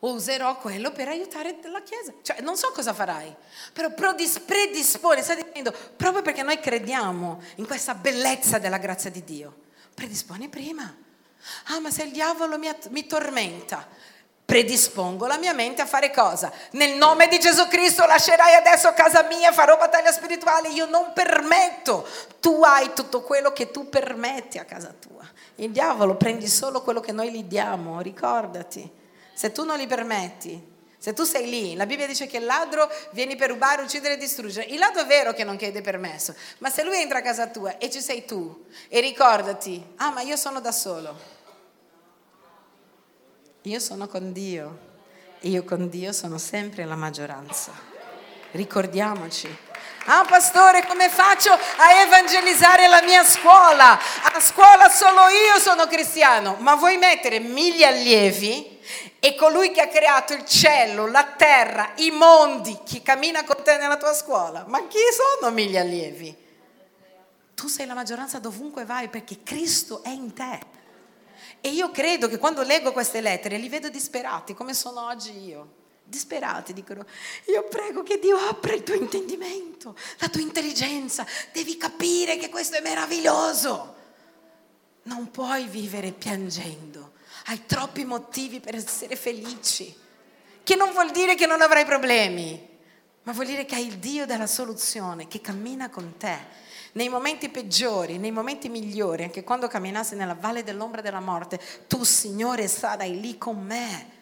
Userò quello per aiutare la Chiesa. Cioè, non so cosa farai, però predispone, sta dicendo, proprio perché noi crediamo in questa bellezza della grazia di Dio, predispone prima. Ah, ma se il diavolo mi, mi tormenta, predispongo la mia mente a fare cosa? Nel nome di Gesù Cristo lascerai adesso casa mia, farò battaglia spirituale, io non permetto. Tu hai tutto quello che tu permetti a casa tua. Il diavolo prendi solo quello che noi gli diamo, ricordati. Se tu non li permetti, se tu sei lì, la Bibbia dice che il ladro vieni per rubare, uccidere e distruggere. Il ladro è vero che non chiede permesso, ma se lui entra a casa tua e ci sei tu, e ricordati, ah ma io sono da solo, io sono con Dio, io con Dio sono sempre la maggioranza, ricordiamoci. Ah pastore, come faccio a evangelizzare la mia scuola? A scuola solo io sono cristiano, ma vuoi mettere mille allievi? E colui che ha creato il cielo, la terra, i mondi, chi cammina con te nella tua scuola, ma chi sono mille allievi? Tu sei la maggioranza dovunque vai, perché Cristo è in te. E io credo che quando leggo queste lettere li vedo disperati, come sono oggi io. Disperati, dicono, io prego che Dio apra il tuo intendimento, la tua intelligenza, devi capire che questo è meraviglioso. Non puoi vivere piangendo. Hai troppi motivi per essere felici, che non vuol dire che non avrai problemi, ma vuol dire che hai il Dio della soluzione, che cammina con te. Nei momenti peggiori, nei momenti migliori, anche quando camminassi nella valle dell'ombra della morte, tu, Signore, sarai lì con me.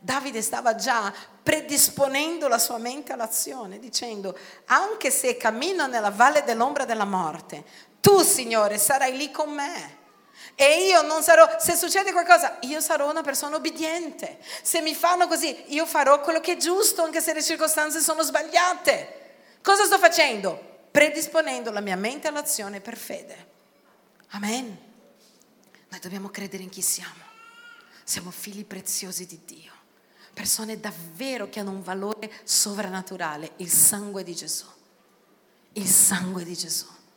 Davide stava già predisponendo la sua mente all'azione, dicendo, anche se cammino nella valle dell'ombra della morte, tu, Signore, sarai lì con me. E io non sarò, se succede qualcosa, io sarò una persona obbediente. Se mi fanno così, io farò quello che è giusto, anche se le circostanze sono sbagliate. Cosa sto facendo? Predisponendo la mia mente all'azione per fede. Amen. Noi dobbiamo credere in chi siamo. Siamo figli preziosi di Dio. Persone davvero che hanno un valore sovrannaturale. Il sangue di Gesù. Il sangue di Gesù.